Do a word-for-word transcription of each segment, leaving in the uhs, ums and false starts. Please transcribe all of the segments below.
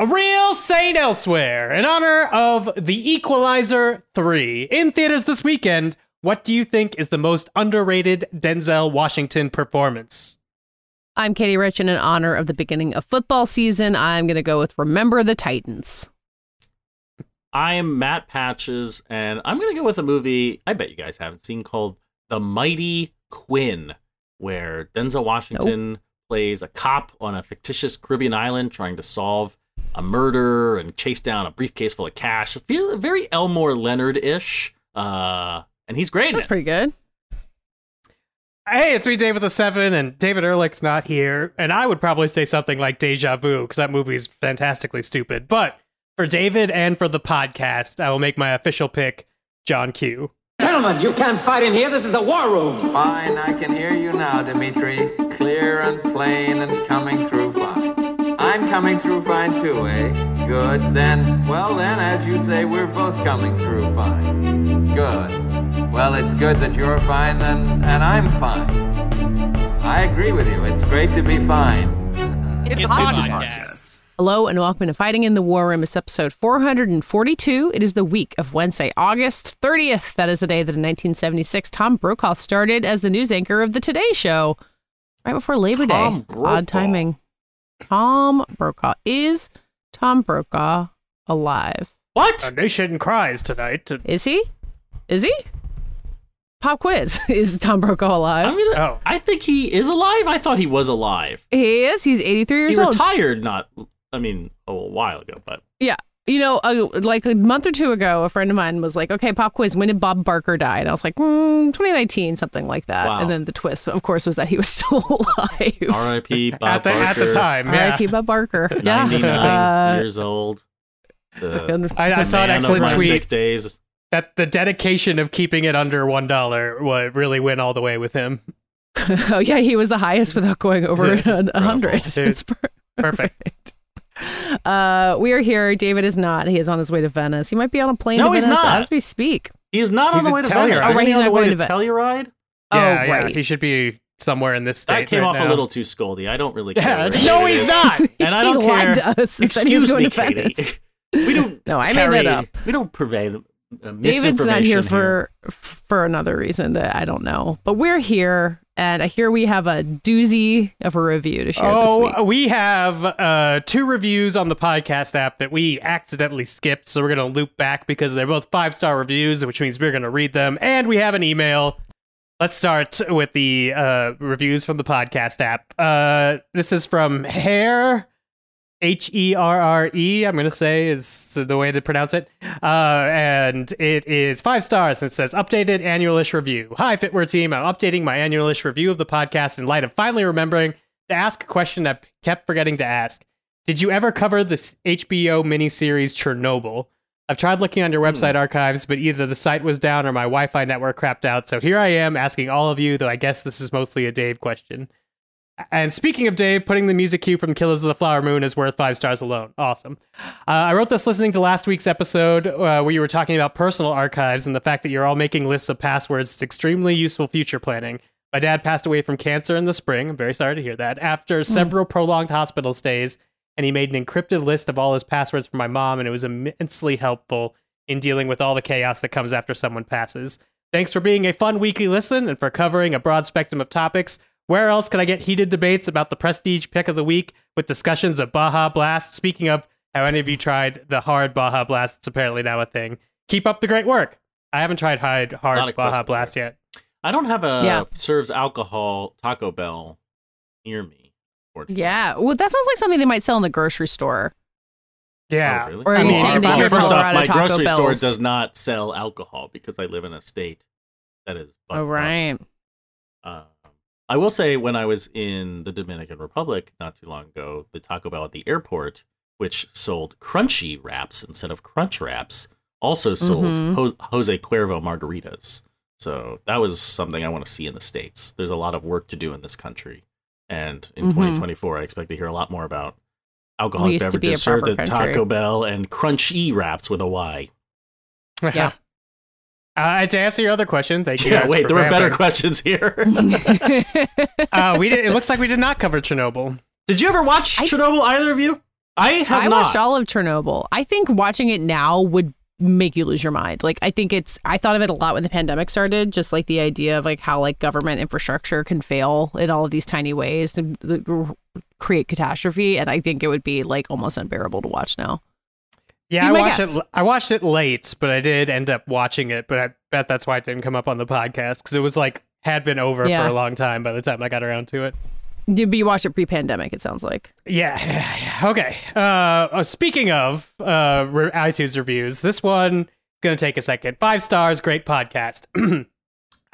A real saint elsewhere, in honor of The Equalizer three, in theaters this weekend. What do you think is the most underrated Denzel Washington performance? I'm Katie Rich, and in honor of the beginning of football season, I'm going to go with Remember the Titans. I am Matt Patches, and I'm going to go with a movie I bet you guys haven't seen called The Mighty Quinn, where Denzel Washington nope. plays a cop on a fictitious Caribbean island trying to solve a murder and chase down a briefcase full of cash. I feel very Elmore Leonard-ish. Uh... And he's great. That's pretty good. Hey, it's me, Dave with a seven, and David Ehrlich's not here. And I would probably say something like Deja Vu, because that movie is fantastically stupid. But for David and for the podcast, I will make my official pick, John Q. Gentlemen, you can't fight in here. This is the war room. Fine, I can hear you now, Dimitri. Clear and plain and coming through fine. I'm coming through fine too, eh? Good. Then, well then, as you say, we're both coming through fine. Good. Well, it's good that you're fine, and, and I'm fine. I agree with you. It's great to be fine. It's, it's a podcast. podcast. Hello, and welcome to Fighting in the War Room. It's episode four forty-two. It is the week of Wednesday, August thirtieth. That is the day that in nineteen seventy-six, Tom Brokaw started as the news anchor of the Today Show, right before Labor Tom Day. Brokaw. Odd timing. Tom Brokaw. Is Tom Brokaw alive? What? A nation cries tonight. Is he? Is he? Pop quiz. Is Tom Brokaw alive? I, mean, oh. I think he is alive. I thought he was alive. He is. He's eighty-three years he old. He retired not, I mean, a while ago, but. Yeah. You know, a, like a month or two ago, a friend of mine was like, okay, pop quiz, when did Bob Barker die? And I was like, mm, twenty nineteen, something like that. Wow. And then the twist, of course, was that he was still alive. R I P Bob at the, Barker. At the time, yeah. R I P Bob Barker. Yeah. ninety-nine uh, years old. The, I, I saw an excellent tweet. Sick days. That the dedication of keeping it under one dollar really went all the way with him. Oh, yeah. He was the highest without going over one hundred. It's per- perfect. perfect. Uh, we are here. David is not. He is on his way to Venice. He might be on a plane no, to Venice he's not. as we speak. He is not he's on the way to Venice. Oh, right, he's on the way to Telluride? Oh, yeah, right. Yeah. He should be somewhere in this state. That came right off now. A little too scoldy. I don't really care. Yeah, no, he's is. not. And I don't care. To us Excuse me, Katie. We don't no, I carry, made that up. We don't prevail. Uh, David's not here, here for for another reason that I don't know, but we're here, and here we have a doozy of a review to share. Oh, this week. we have uh, two reviews on the podcast app that we accidentally skipped, so we're going to loop back because they're both five star reviews, which means we're going to read them, and we have an email. Let's start with the uh, reviews from the podcast app. Uh, this is from Hair. H E R R E, I'm going to say is the way to pronounce it. Uh, and it is five stars, and it says, updated annual-ish review. Hi, Fitware team. I'm updating my annual-ish review of the podcast in light of finally remembering to ask a question I kept forgetting to ask. Did you ever cover this H B O miniseries Chernobyl? I've tried looking on your website hmm. archives, but either the site was down or my Wi-Fi network crapped out. So here I am asking all of you, though I guess this is mostly a Dave question. And speaking of Dave, putting the music cue from Killers of the Flower Moon is worth five stars alone. Awesome. Uh, I wrote this listening to last week's episode uh, where you were talking about personal archives and the fact that you're all making lists of passwords. It's extremely useful future planning. My dad passed away from cancer in the spring. I'm very sorry to hear that. After several prolonged hospital stays, and he made an encrypted list of all his passwords for my mom, and it was immensely helpful in dealing with all the chaos that comes after someone passes. Thanks for being a fun weekly listen and for covering a broad spectrum of topics. Where else can I get heated debates about the prestige pick of the week with discussions of Baja Blast? Speaking of, have any of you tried the hard Baja Blast? It's apparently now a thing. Keep up the great work. I haven't tried hard, hard Baja Blast yet. I don't have a yeah. serves alcohol Taco Bell near me. Yeah. Well, that sounds like something they might sell in the grocery store. Yeah. Oh, really? Or I mean, saying that well, first off, my Taco grocery Bells. store does not sell alcohol because I live in a state that is. Oh, right. Uh, I will say when I was in the Dominican Republic not too long ago, the Taco Bell at the airport, which sold crunchy wraps instead of crunch wraps, also sold mm-hmm. Ho- Jose Cuervo margaritas. So that was something I want to see in the States. There's a lot of work to do in this country. And in mm-hmm. twenty twenty-four, I expect to hear a lot more about alcoholic beverages served at Taco Bell and crunchy wraps with a Y. Yeah. Uh, to answer your other question, thank you. Yeah, guys wait, for there ramping. were better questions here. uh, we did, it looks like we did not cover Chernobyl. Did you ever watch I, Chernobyl, either of you? I have I not. watched all of Chernobyl. I think watching it now would make you lose your mind. Like, I think it's, I thought of it a lot when the pandemic started, just like the idea of like how like government infrastructure can fail in all of these tiny ways to uh, create catastrophe. And I think it would be like almost unbearable to watch now. Yeah, I watched guess. it. I watched it late, but I did end up watching it. But I bet that's why it didn't come up on the podcast, because it was like had been over yeah. for a long time by the time I got around to it. Did you watch it pre-pandemic? It sounds like. Yeah. yeah, yeah. Okay. Uh, speaking of uh, re- iTunes reviews, this one gonna take a second. Five stars. Great podcast.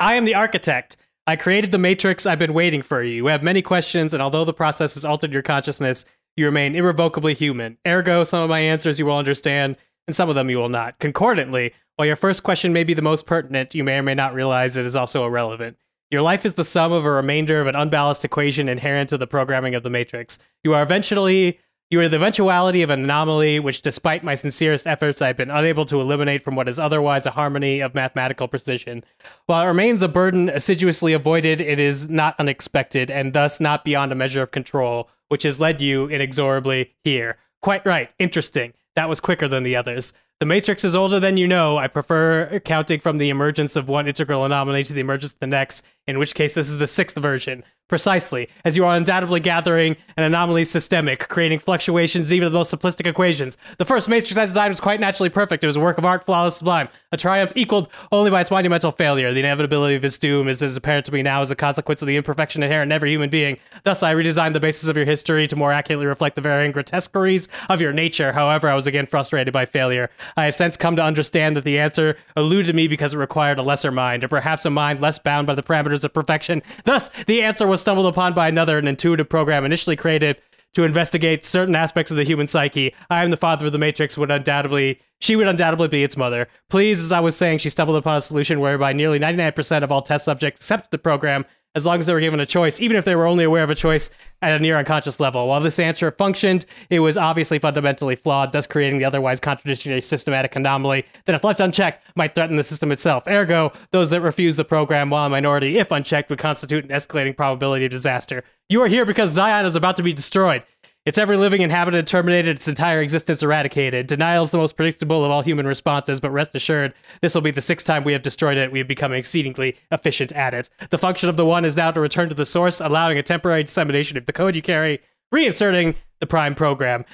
I am the architect. I created the Matrix. I've been waiting for you. You have many questions, and although the process has altered your consciousness, you remain irrevocably human. Ergo, some of my answers you will understand, and some of them you will not. Concordantly, while your first question may be the most pertinent, you may or may not realize it is also irrelevant. Your life is the sum of a remainder of an unbalanced equation inherent to the programming of the Matrix. You are eventually, you are the eventuality of an anomaly, which despite my sincerest efforts, I have been unable to eliminate from what is otherwise a harmony of mathematical precision. While it remains a burden assiduously avoided, it is not unexpected, and thus not beyond a measure of control, which has led you inexorably here. Quite right. Interesting. That was quicker than the others. The Matrix is older than you know. I prefer counting from the emergence of one integral anomaly to the emergence of the next, in which case this is the sixth version. Precisely, as you are undoubtedly gathering an anomaly systemic, creating fluctuations even of the most simplistic equations. The first Matrix I designed was quite naturally perfect. It was a work of art, flawless, sublime. A triumph equaled only by its monumental failure. The inevitability of its doom is as apparent to me now as a consequence of the imperfection inherent in every human being. Thus, I redesigned the basis of your history to more accurately reflect the varying grotesqueries of your nature. However, I was again frustrated by failure. I have since come to understand that the answer eluded me because it required a lesser mind, or perhaps a mind less bound by the parameters of perfection. Thus, the answer was stumbled upon by another, an intuitive program initially created to investigate certain aspects of the human psyche. I am the father of the Matrix, would undoubtedly, she would undoubtedly be its mother. Please, as I was saying, she stumbled upon a solution whereby nearly ninety-nine percent of all test subjects accepted the program as long as they were given a choice, even if they were only aware of a choice at a near unconscious level. While this answer functioned, it was obviously fundamentally flawed, thus creating the otherwise contradictory systematic anomaly that, if left unchecked, might threaten the system itself. Ergo, those that refuse the program while a minority, if unchecked, would constitute an escalating probability of disaster. You are here because Zion is about to be destroyed. Its every living inhabitant terminated, its entire existence eradicated. Denial is the most predictable of all human responses, but rest assured, this will be the sixth time we have destroyed it. We have become exceedingly efficient at it. The function of the one is now to return to the source, allowing a temporary dissemination of the code you carry, reinserting the prime program.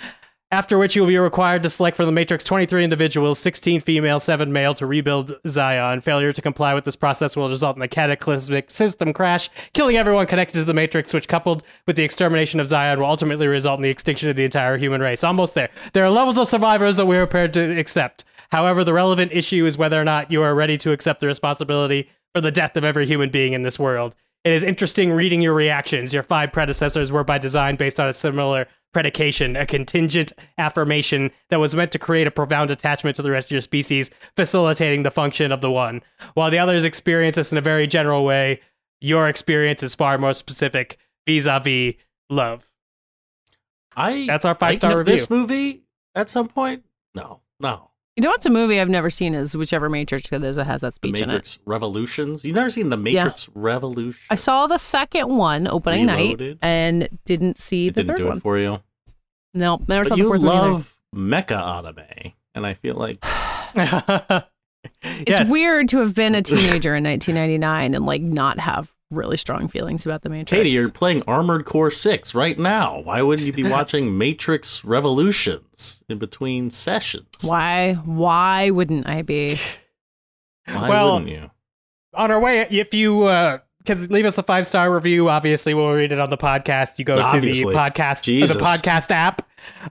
After which you will be required to select from the Matrix twenty-three individuals, sixteen female, seven male, to rebuild Zion. Failure to comply with this process will result in a cataclysmic system crash, killing everyone connected to the Matrix, which coupled with the extermination of Zion will ultimately result in the extinction of the entire human race. Almost there. There are levels of survivors that we are prepared to accept. However, the relevant issue is whether or not you are ready to accept the responsibility for the death of every human being in this world. It is interesting reading your reactions. Your five predecessors were by design based on a similar predication, a contingent affirmation that was meant to create a profound attachment to the rest of your species, facilitating the function of the one. While the others experience this in a very general way, your experience is far more specific vis-a-vis love. I That's our five-star review. This movie at some point? No, no. You know what's a movie I've never seen is whichever Matrix it is that has that speech in it. Matrix Revolutions. You've never seen The Matrix yeah. Revolution? I saw the second one opening Reloaded. night and didn't see it the didn't third one. Didn't do it for you? No, nope, never but saw the fourth one. You love mecha anime, and I feel like... It's yes. weird to have been a teenager in nineteen ninety-nine and like not have really strong feelings about The Matrix. Katie, you're playing Armored Core six right now. Why wouldn't you be watching Matrix Revolutions in between sessions? Why? Why wouldn't I be? Why well, wouldn't you? On our way, if you uh, can leave us a five star review, obviously we'll read it on the podcast. You go obviously. to the podcast, Jesus. the podcast app,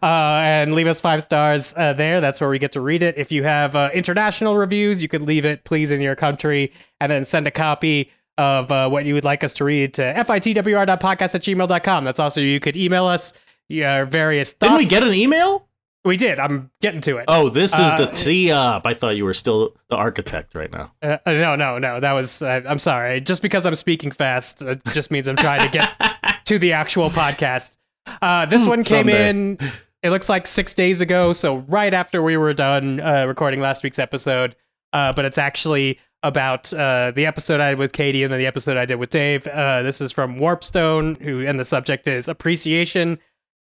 uh, and leave us five stars uh, there. That's where we get to read it. If you have uh, international reviews, you could leave it, please, in your country, and then send a copy of uh, what you would like us to read to fitwr dot podcast at gmail dot com. That's also, you could email us your various thoughts. Didn't we get an email? We did. I'm getting to it. Oh, this is uh, the tee up. I thought you were still the architect right now. Uh, no, no, no. That was, uh, I'm sorry. Just because I'm speaking fast, it just means I'm trying to get to the actual podcast. Uh, this one came Someday. in, it looks like six days ago. So right after we were done uh, recording last week's episode, uh, but it's actually about uh, the episode I did with Katie and then the episode I did with Dave. Uh, this is from Warpstone, who and the subject is appreciation.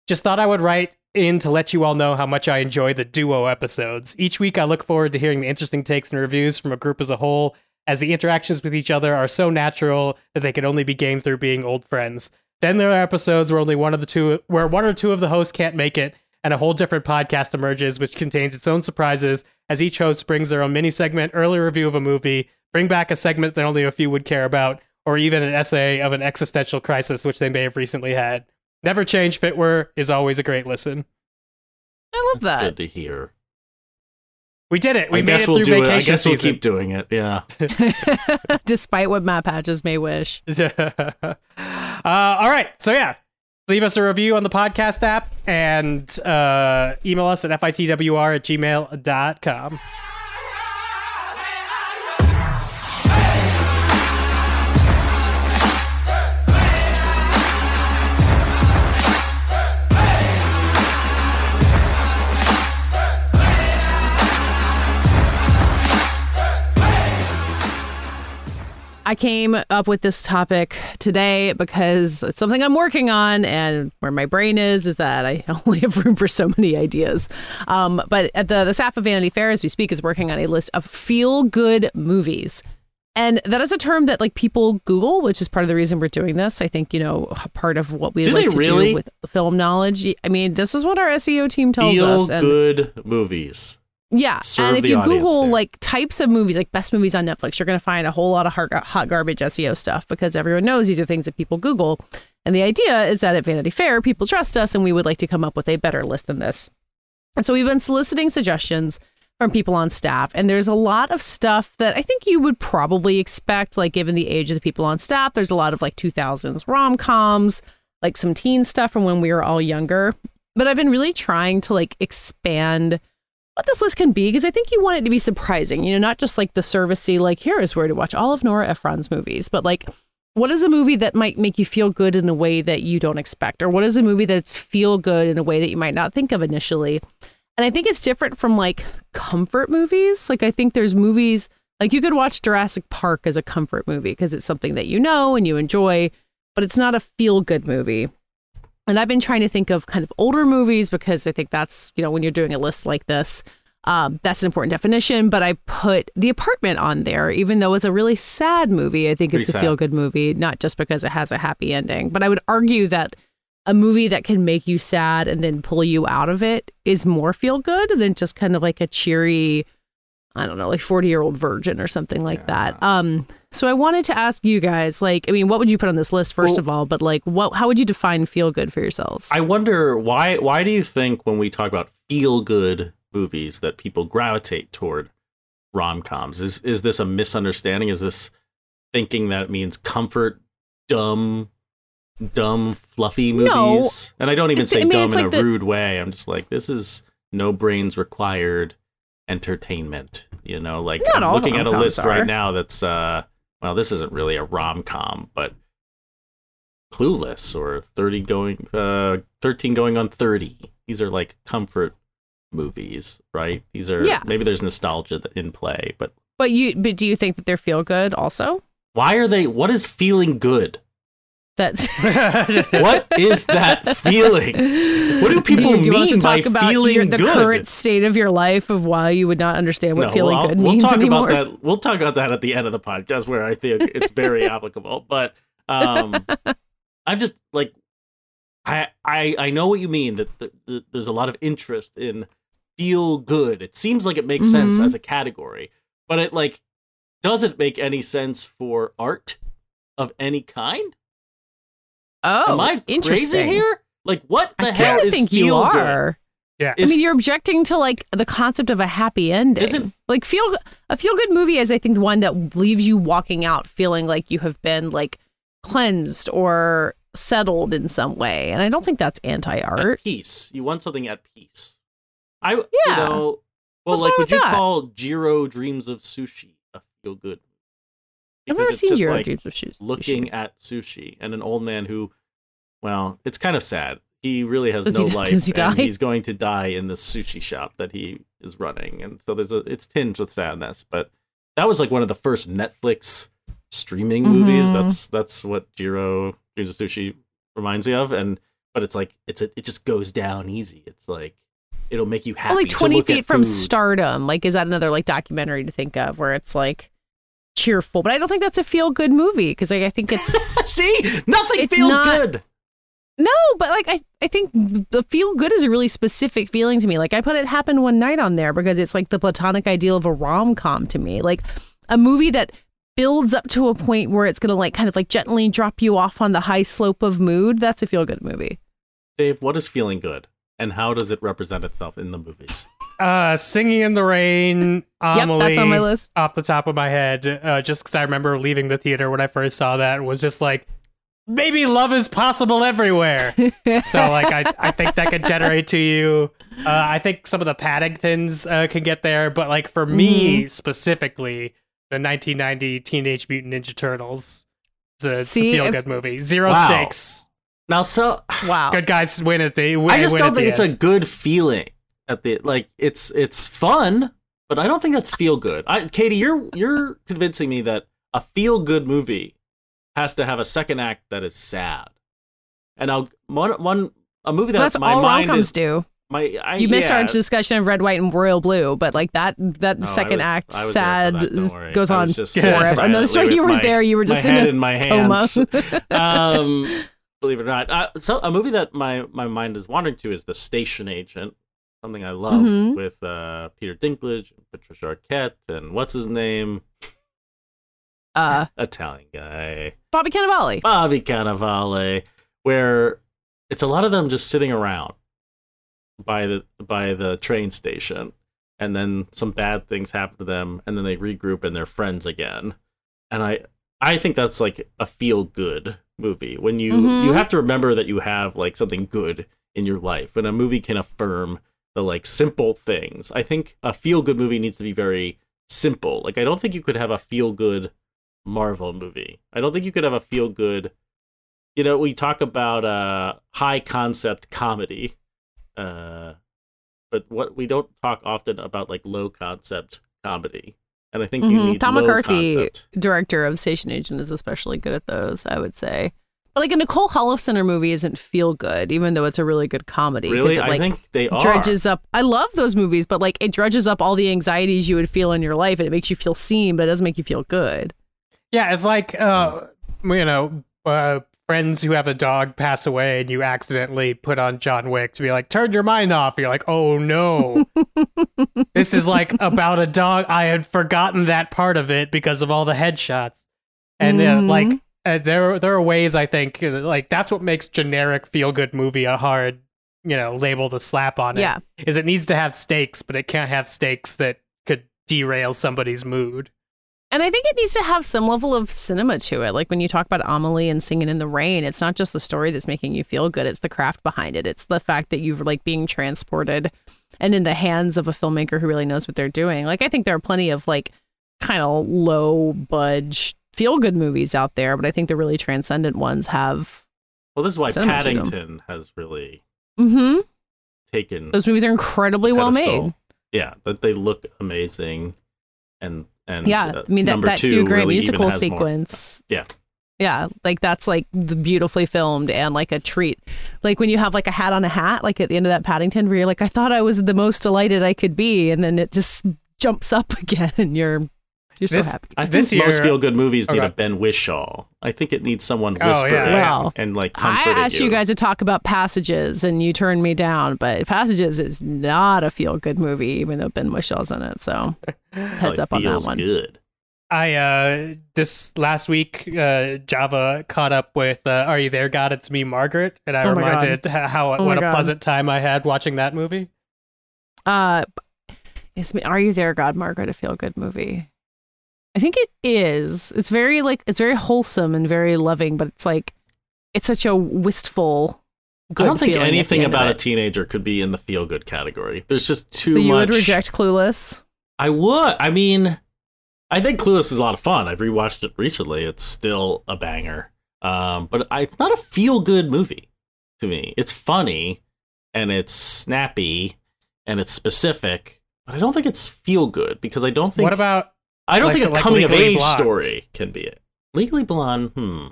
Just thought I would write in to let you all know how much I enjoy the duo episodes. Each week, I look forward to hearing the interesting takes and reviews from a group as a whole, as the interactions with each other are so natural that they can only be gained through being old friends. Then there are episodes where only one of the two, where one or two of the hosts can't make it, and a whole different podcast emerges, which contains its own surprises, as each host brings their own mini segment, early review of a movie, bring back a segment that only a few would care about, or even an essay of an existential crisis which they may have recently had. Never Change Fitwer is always a great listen. I love That's that. Good to hear. We did it. We I made guess it we'll through do vacation it. I guess season. We'll keep doing it. Yeah. Despite what Matt Patches may wish. uh, all right. So yeah, leave us a review on the podcast app and uh, email us at F I T W R at gmail dot com. I came up with this topic today because it's something I'm working on, and where my brain is, is that I only have room for so many ideas. Um, but at the, the staff of Vanity Fair, as we speak, is working on a list of feel-good movies. And that is a term that like people Google, which is part of the reason we're doing this. I think, you know, part of what we do like to really? do with film knowledge. I mean, this is what our S E O team tells feel us. Feel-good movies. Yeah, Serve and if you Google there. like types of movies, like best movies on Netflix, you're going to find a whole lot of hot garbage S E O stuff, because everyone knows these are things that people Google. And the idea is that at Vanity Fair, people trust us and we would like to come up with a better list than this. And so we've been soliciting suggestions from people on staff. And there's a lot of stuff that I think you would probably expect, like given the age of the people on staff. There's a lot of like two thousands rom-coms, like some teen stuff from when we were all younger. But I've been really trying to like expand what this list can be, because I think you want it to be surprising, you know, not just like the servicey, like here is where to watch all of Nora Ephron's movies, but like what is a movie that might make you feel good in a way that you don't expect, or what is a movie that's feel good in a way that you might not think of initially. And I think it's different from like comfort movies. Like I think there's movies like you could watch Jurassic Park as a comfort movie because it's something that you know and you enjoy, but it's not a feel good movie. And I've been trying to think of kind of older movies, because I think that's, you know, when you're doing a list like this, um, that's an important definition. But I put The Apartment on there, even though it's a really sad movie. I think Pretty it's sad. a feel-good movie, not just because it has a happy ending. But I would argue that a movie that can make you sad and then pull you out of it is more feel-good than just kind of like a cheery, I don't know, like forty-year-old virgin or something like yeah. that. Um, so I wanted to ask you guys, like, I mean, what would you put on this list first well, of all? But like, what? How would you define feel good for yourselves? I wonder why. Why do you think when we talk about feel good movies that people gravitate toward rom-coms? Is is this a misunderstanding? Is this thinking that it means comfort, dumb, dumb, fluffy movies? No. And I don't even it's, say I mean, dumb in like a the... rude way. I'm just like, this is no brains required entertainment, you know, like Not I'm looking at a list are. right now that's uh well, this isn't really a rom-com, but Clueless or thirty going uh thirteen going on thirty, these are like comfort movies, right? These are yeah. maybe there's nostalgia in play, but but you but do you think that they're feel good also? Why are they what is feeling good? That's what is that feeling? What do people do you, do mean you talk by about feeling your, the good? The current state of your life of why you would not understand what no, feeling well, good we'll means talk anymore. About that. We'll talk about that at the end of the podcast, where I think it's very applicable. But um, I'm just like, I, I I know what you mean, that the, the, there's a lot of interest in feel good. It seems like it makes mm-hmm. sense as a category, but it like doesn't make any sense for art of any kind. Oh, am I crazy here? Like, what the I hell is think feel you are. good? Yeah, I is, mean, you're objecting to like the concept of a happy ending. Isn't like feel a feel good movie is, I think, the one that leaves you walking out feeling like you have been like cleansed or settled in some way. And I don't think that's anti-art. At peace. You want something at peace. I yeah. You know, well, What's like, would you that? call Jiro Dreams of Sushi a feel good? Because I've never it's seen just Jiro like Dreams of Sushi. Looking at sushi and an old man who, well, it's kind of sad. He really has does no he, life. He and he's going to die in this sushi shop that he is running. And so there's a, it's tinged with sadness. But that was like one of the first Netflix streaming mm-hmm. movies. That's that's what Jiro Dreams of Sushi reminds me of. And but it's like it's a, it just goes down easy. It's like it'll make you happy. Well, like twenty feet from stardom. Like, is that another like documentary to think of where it's like cheerful? But I don't think that's a feel good movie because like, I think it's see nothing it's feels not, good. No, but like I, I think the feel good is a really specific feeling to me. Like I put It Happened One Night on there because it's like the platonic ideal of a rom-com to me. Like a movie that builds up to a point where it's going to like kind of like gently drop you off on the high slope of mood. That's a feel good movie. Dave, what is feeling good and how does it represent itself in the movies? Uh, Singing in the Rain. Amelie, yep, that's on my list. Off the top of my head, uh, just because I remember leaving the theater when I first saw that was just like, maybe love is possible everywhere. So like, I, I think that could generate to you. Uh, I think some of the Paddingtons uh, can get there. But like for me mm. specifically, the nineteen ninety Teenage Mutant Ninja Turtles is a, it's See, a feel-good if, movie. Zero wow. stakes. Now, so wow, good guys win at the. Win, I just win don't think it's end. a good feeling at the like. It's it's fun, but I don't think that's feel good. I, Katie, you're you're convincing me that a feel-good movie has to have a second act that is sad, and I'll one one a movie that well, that's my all mind rom-coms is do. My I, you missed yeah. our discussion of Red, White, and Royal Blue, but like that that no, second was, act sad that, goes on forever. Another story. You were my, there. You were just my in, head a in my hands. Coma. um, believe it or not, uh, so a movie that my my mind is wandering to is The Station Agent. Something I love mm-hmm. with uh, Peter Dinklage, and Patricia Arquette, and what's his name. Uh, Italian guy. Bobby Cannavale. Bobby Cannavale, where it's a lot of them just sitting around by the by the train station, and then some bad things happen to them, and then they regroup and they're friends again. And I I think that's like a feel good movie. When you mm-hmm. you have to remember that you have like something good in your life, and a movie can affirm the like simple things. I think a feel good movie needs to be very simple. Like I don't think you could have a feel good Marvel movie. I don't think you could have a feel good, you know, we talk about uh high concept comedy, uh but what we don't talk often about like low concept comedy, and I think you mm-hmm. need Tom low McCarthy concept. Director of Station Agent is especially good at those, I would say, but like a Nicole Holofcener movie isn't feel good even though it's a really good comedy. Really? It, like, I think they are dredges up I love those movies, but like it dredges up all the anxieties you would feel in your life and it makes you feel seen, but it doesn't make you feel good. Yeah, it's like, uh, you know, uh, friends who have a dog pass away and you accidentally put on John Wick to be like, turn your mind off. You're like, oh, no, this is like about a dog. I had forgotten that part of it because of all the headshots. And mm-hmm. uh, like uh, there, there are ways, I think, like that's what makes generic feel good movie a hard, you know, label to slap on it. Yeah. Is it needs to have stakes, but it can't have stakes that could derail somebody's mood. And I think it needs to have some level of cinema to it. Like when you talk about Amelie and Singing in the Rain, it's not just the story that's making you feel good. It's the craft behind it. It's the fact that you're like being transported and in the hands of a filmmaker who really knows what they're doing. Like, I think there are plenty of like kind of low budge feel good movies out there, but I think the really transcendent ones have. Well, this is why Paddington has really mm-hmm. taken. Those movies are incredibly well made. Yeah, that they look amazing. And And yeah, uh, I mean, that, that Hugh Grant really musical sequence. More. Yeah. Yeah. Like that's like the beautifully filmed and like a treat. Like when you have like a hat on a hat, like at the end of that Paddington where you're like, I thought I was the most delighted I could be. And then it just jumps up again. And you're you're this, so happy. I think year, most feel good movies need okay. a Ben Whishaw. I think it needs someone whispering oh, yeah. wow. and, and like comforting you. I asked you. you guys to talk about Passages and you turned me down, but Passages is not a feel good movie, even though Ben Whishaw's in it. So heads up on that one. Good. I uh, this last week, uh, Java caught up with uh, "Are You There, God? It's Me, Margaret," and I oh reminded how oh what a God. pleasant time I had watching that movie. Uh, is "Are You There, God, Margaret" a feel good movie? I think it is. It's very like it's very wholesome and very loving, but it's like it's such a wistful. Good I don't think anything about a teenager could be in the feel good category. There's just too much. So you much... would reject Clueless? I would. I mean, I think Clueless is a lot of fun. I've rewatched it recently. It's still a banger, um, but I, it's not a feel good movie to me. It's funny and it's snappy and it's specific, but I don't think it's feel good because I don't think. What about? I don't like, think a like coming-of-age story can be it. Legally Blonde, hmm.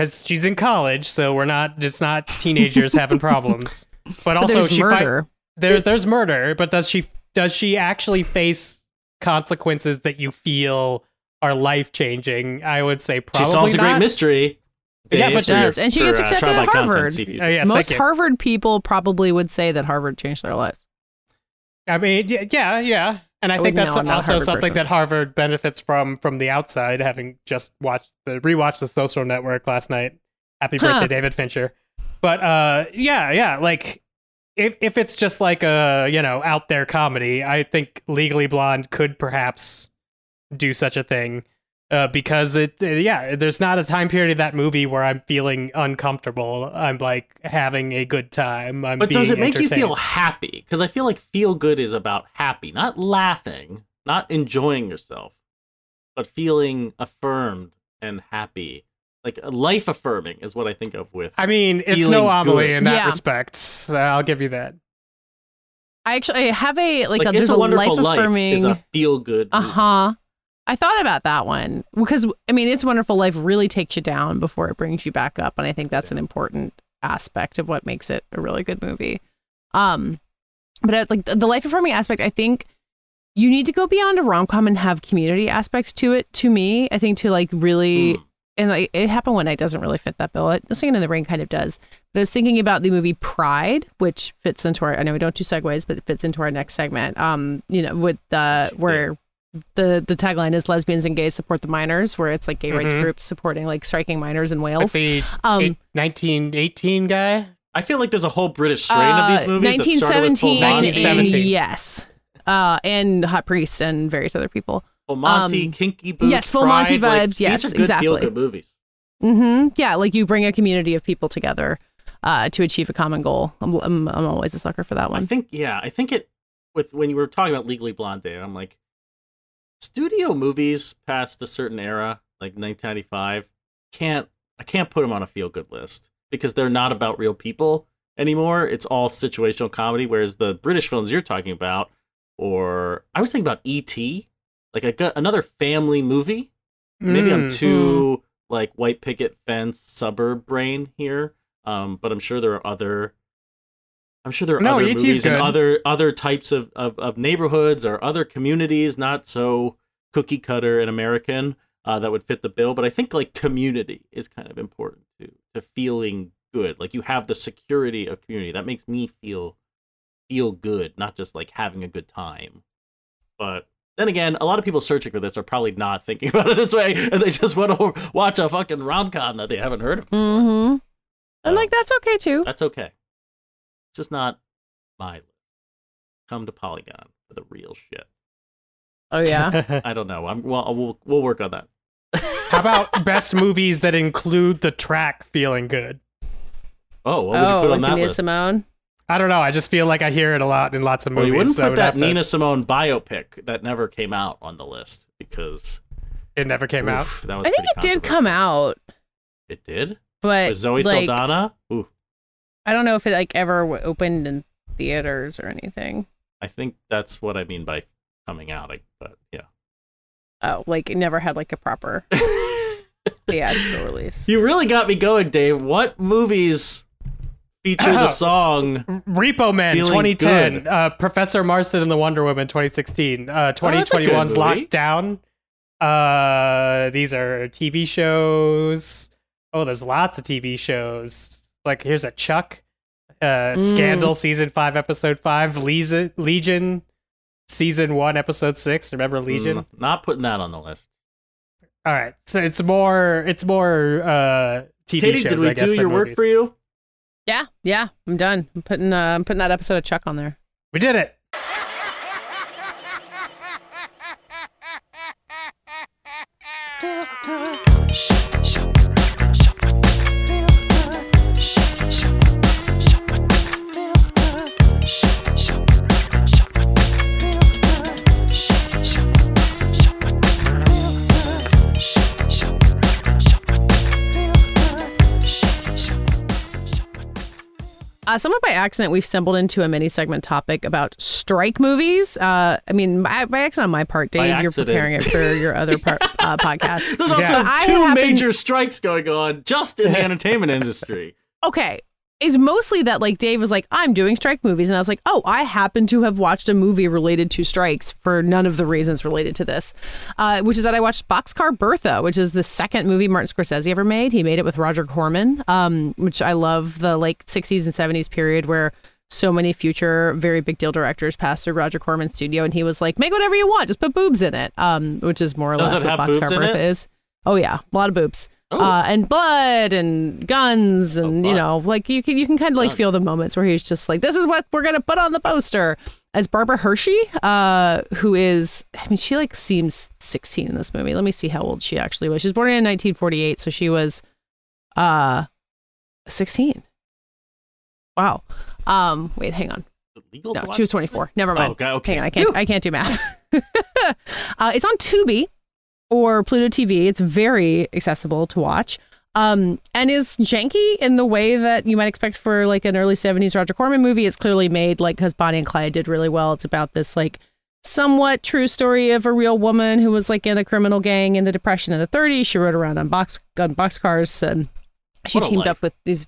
because she's in college, so we're not just not teenagers having problems. But, but also, there's she murder. Fi- there, there's murder, but does she does she actually face consequences that you feel are life changing? I would say probably she solves not. a great mystery. Yeah, but does your, and she for, gets accepted uh, at Harvard. Content, oh, yes, Most Harvard people probably would say that Harvard changed their lives. I mean, yeah, yeah, and I, I think that's know, also something person. that Harvard benefits from from the outside. Having just watched the rewatched the Social Network last night. Happy huh. birthday, David Fincher. But uh, yeah, yeah, like if if it's just like a you know out there comedy, I think Legally Blonde could perhaps do such a thing. Uh, because it, uh, yeah, there's not a time period of that movie where I'm feeling uncomfortable. I'm like having a good time. I'm but being does it make you feel happy? Because I feel like feel good is about happy, not laughing, not enjoying yourself, but feeling affirmed and happy. Like life affirming is what I think of with. I mean, it's no Amelie in that yeah. respect. So I'll give you that. I actually I have a like, like a, there's a, a wonderful life affirming is a feel good. Uh huh. I thought about that one because, I mean, It's a Wonderful Life really takes you down before it brings you back up. And I think that's an important aspect of what makes it a really good movie. Um, but I, like the life affirming aspect, I think you need to go beyond a rom-com and have community aspects to it. To me, I think to like really, mm. and like, It Happened One Night doesn't really fit that bill. The Singing in the Rain kind of does. But I was thinking about the movie Pride, which fits into our, I know we don't do segues, but it fits into our next segment. Um, you know, with the, where, The the tagline is lesbians and gays support the minors, where it's like gay mm-hmm. rights groups supporting like striking minors in Wales. The um, eight, nineteen eighteen guy. I feel like there's a whole British strain uh, of these movies. nineteen seventeen, that started with Full Monty. Yes, uh, and Hot Priest and various other people. Full Monty, um, Kinky Boots. Yes, Full Monty vibes. Like, yes, these are good, exactly. Feel-good movies. Mm-hmm. Yeah, like you bring a community of people together uh, to achieve a common goal. I'm, I'm I'm always a sucker for that one. I think yeah, I think it with when you were talking about Legally Blonde there, I'm like. Studio movies past a certain era, like nineteen ninety-five, can't I can't put them on a feel-good list because they're not about real people anymore. It's all situational comedy, whereas the British films you're talking about, or I was thinking about E T, like a, another family movie. Maybe mm. I'm too mm. like white picket fence suburb brain here, um, but I'm sure there are other. I'm sure there are no, other E T's movies good. and other other types of, of, of neighborhoods or other communities, not so cookie cutter and American, uh, that would fit the bill. But I think like community is kind of important to to feeling good. Like you have the security of community that makes me feel feel good, not just like having a good time. But then again, a lot of people searching for this are probably not thinking about it this way, and they just want to watch a fucking rom-com that they haven't heard of. Mm-hmm. And uh, like that's okay too. That's okay. It's just not my list. Come to Polygon for the real shit. Oh yeah. I don't know. I'm well. We'll we'll work on that. How about best movies that include the track "Feeling Good"? Oh, what would oh, you put like on that Nina list? Simone. I don't know. I just feel like I hear it a lot in lots of movies. Well, you wouldn't so put would that Nina to... Simone biopic that never came out on the list because it never came oof, out. That was I think it did come out. It did. But with Zoe like... Saldana. Ooh. I don't know if it like ever opened in theaters or anything. I think that's what I mean by coming out. Like, but yeah. Oh, like it never had like a proper theatrical release. You really got me going, Dave. What movies feature oh, the song "Repo Man" twenty ten, uh, Professor Marston and the Wonder Woman twenty sixteen, uh, twenty twenty-one's oh, Lockdown. Uh, these are T V shows. Oh, there's lots of T V shows. Like, here's a Chuck, uh, mm. Scandal, Season five, Episode five, Le- Legion, Season one, Episode six. Remember Legion? Mm, not putting that on the list. All right. So it's more, it's more uh, T V Katie, shows, did we I guess, do your movies. Work for you? Yeah. Yeah. I'm done. I'm putting, uh, I'm putting that episode of Chuck on there. We did it. Uh, somewhat by accident, we've stumbled into a mini-segment topic about strike movies. Uh, I mean, by, by accident on my part, Dave, you're preparing it for your other part, uh, podcast. There's also yeah. two happen- major strikes going on just in the entertainment industry. Okay. Is mostly that, like, Dave was like, I'm doing strike movies. And I was like, oh, I happen to have watched a movie related to strikes for none of the reasons related to this, uh, which is that I watched Boxcar Bertha, which is the second movie Martin Scorsese ever made. He made it with Roger Corman, um, which I love the, like, sixties and seventies period where so many future very big deal directors passed through Roger Corman's studio. And he was like, make whatever you want. Just put boobs in it, um, which is more or Does less what Boxcar Bertha is. Oh, yeah. A lot of boobs. Oh. Uh, and blood and guns and, oh, you know, like you can you can kind of like feel the moments where he's just like, this is what we're going to put on the poster. As Barbara Hershey, uh, who is, I mean, she like seems sixteen in this movie. Let me see how old she actually was. She was born in nineteen forty-eight. So she was uh, sixteen. Wow. Um, wait, hang on. Legal no, she was twenty-four. Never mind. Oh, okay, okay. Hang on, I can't. Ew. I can't do math. uh, it's on Tubi. Or Pluto T V. It's very accessible to watch, um, and is janky in the way that you might expect for like an early seventies Roger Corman movie. It's clearly made like because Bonnie and Clyde did really well. It's about this like somewhat true story of a real woman who was like in a criminal gang in the Depression in the thirties. She rode around on box on boxcars and she what teamed up with these.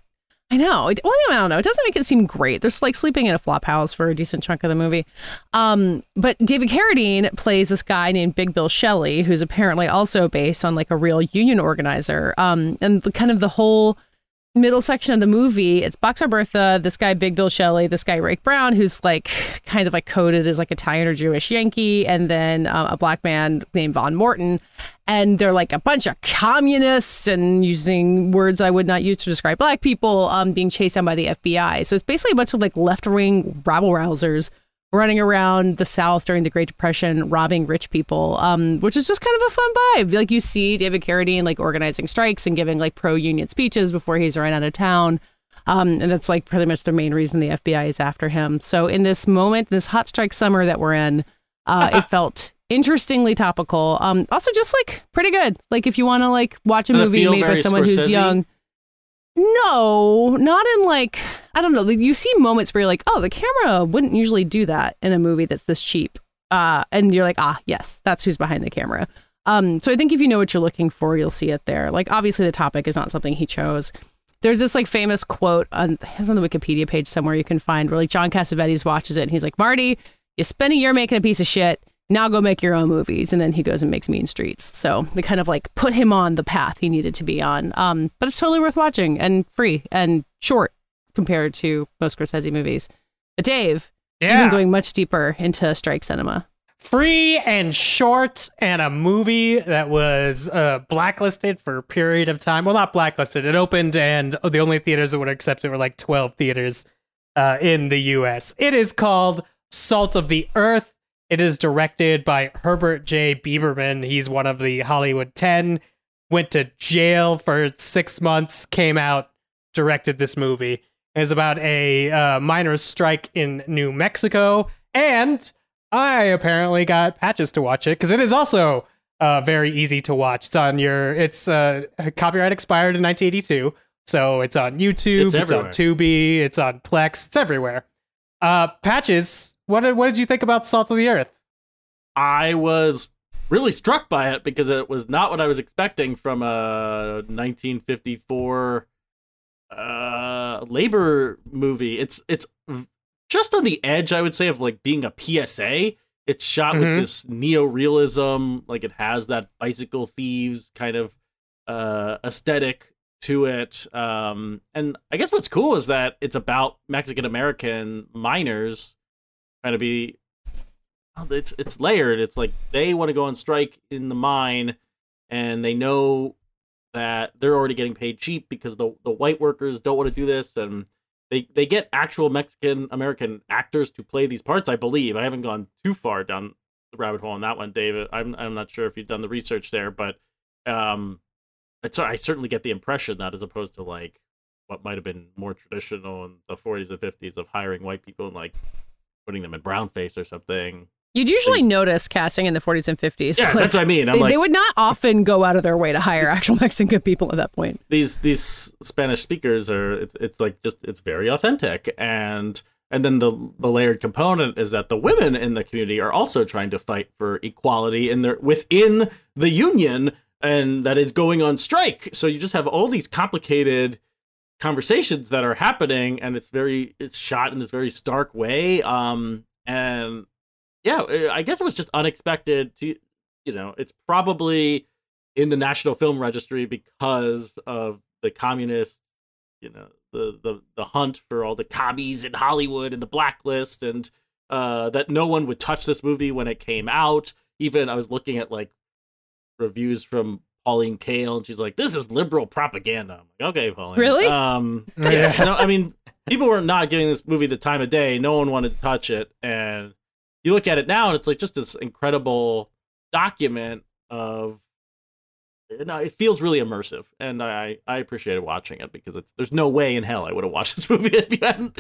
I know. It, well, I don't know. It doesn't make it seem great. There's like sleeping in a flop house for a decent chunk of the movie. Um, but David Carradine plays this guy named Big Bill Shelley, who's apparently also based on like a real union organizer. Um, and kind of the whole middle section of the movie, it's Boxcar Bertha, this guy Big Bill Shelley, this guy Rake Brown, who's like kind of like coded as like Italian or Jewish Yankee, and then uh, a black man named Von Morton, and they're like a bunch of communists and using words I would not use to describe black people, um, being chased down by the F B I. So it's basically a bunch of like left wing rabble rousers running around the South during the Great Depression, robbing rich people, um, which is just kind of a fun vibe. Like you see David Carradine like organizing strikes and giving like pro-union speeches before he's run out of town. Um, and that's like pretty much the main reason the F B I is after him. So in this moment, this hot strike summer that we're in, uh, it felt interestingly topical. Um, also just like pretty good. Like if you want to like watch a Does movie made by someone Scorsese? Who's young. No, not in like, I don't know. You see moments where you're like, oh, the camera wouldn't usually do that in a movie that's this cheap. Uh, and you're like, ah, yes, that's who's behind the camera. Um, so I think if you know what you're looking for, you'll see it there. Like, obviously, the topic is not something he chose. There's this like famous quote on, it's on the Wikipedia page somewhere you can find where like John Cassavetes watches it. And he's like, Marty, you spent a year making a piece of shit. Now go make your own movies. And then he goes and makes Mean Streets. So they kind of like put him on the path he needed to be on. Um, but it's totally worth watching and free and short compared to most Scorsese movies. But Dave, yeah. you've been going much deeper into strike cinema. Free and short and a movie that was uh, blacklisted for a period of time. Well, not blacklisted. It opened and the only theaters that would accept it were like twelve theaters uh, in the U S. It is called Salt of the Earth. It is directed by Herbert J. Biberman. He's one of the Hollywood ten, went to jail for six months, came out, directed this movie. It's about a uh, miners' strike in New Mexico. And I apparently got Patches to watch it because it is also uh, very easy to watch. It's on your, it's uh, copyright expired in nineteen eighty-two. So it's on YouTube, it's, it's on Tubi, it's on Plex, it's everywhere. Uh, Patches. What did, what did you think about Salt of the Earth? I was really struck by it because it was not what I was expecting from a nineteen fifty-four uh, labor movie. It's it's just on the edge, I would say, of like being a P S A. It's shot mm-hmm. with this neo-realism, like it has that bicycle thieves kind of uh, aesthetic to it. Um, and I guess what's cool is that it's about Mexican-American miners. Trying to be, it's it's layered. It's like they want to go on strike in the mine, and they know that they're already getting paid cheap because the the white workers don't want to do this, and they they get actual Mexican American actors to play these parts. I believe I haven't gone too far down the rabbit hole on that one, David. I'm I'm not sure if you've done the research there, but um, it's I certainly get the impression that as opposed to like what might have been more traditional in the forties and fifties of hiring white people and like. Putting them in brownface or something, You'd usually Please. notice casting in the forties and fifties. Yeah, like, that's what I mean. I'm they, like, they would not often go out of their way to hire actual Mexican people at that point. These these Spanish speakers are, it's, it's like just, it's very authentic. And and then the, the layered component is that the women in the community are also trying to fight for equality in their, within the union, and that is going on strike. So you just have all these complicated conversations that are happening, and it's very, it's shot in this very stark way. Um, and... Yeah, I guess it was just unexpected to, you know, it's probably in the National Film Registry because of the communist, you know, the, the, the hunt for all the commies in Hollywood and the blacklist, and uh, that no one would touch this movie when it came out. Even I was looking at like reviews from Pauline Kael, and she's like, this is liberal propaganda. I'm like, okay, Pauline. Really? Um, yeah. No, I mean, people were not giving this movie the time of day. No one wanted to touch it. And you look at it now, and it's like just this incredible document of, you know, it feels really immersive, and I, I appreciated watching it because it's, there's no way in hell I would have watched this movie if you hadn't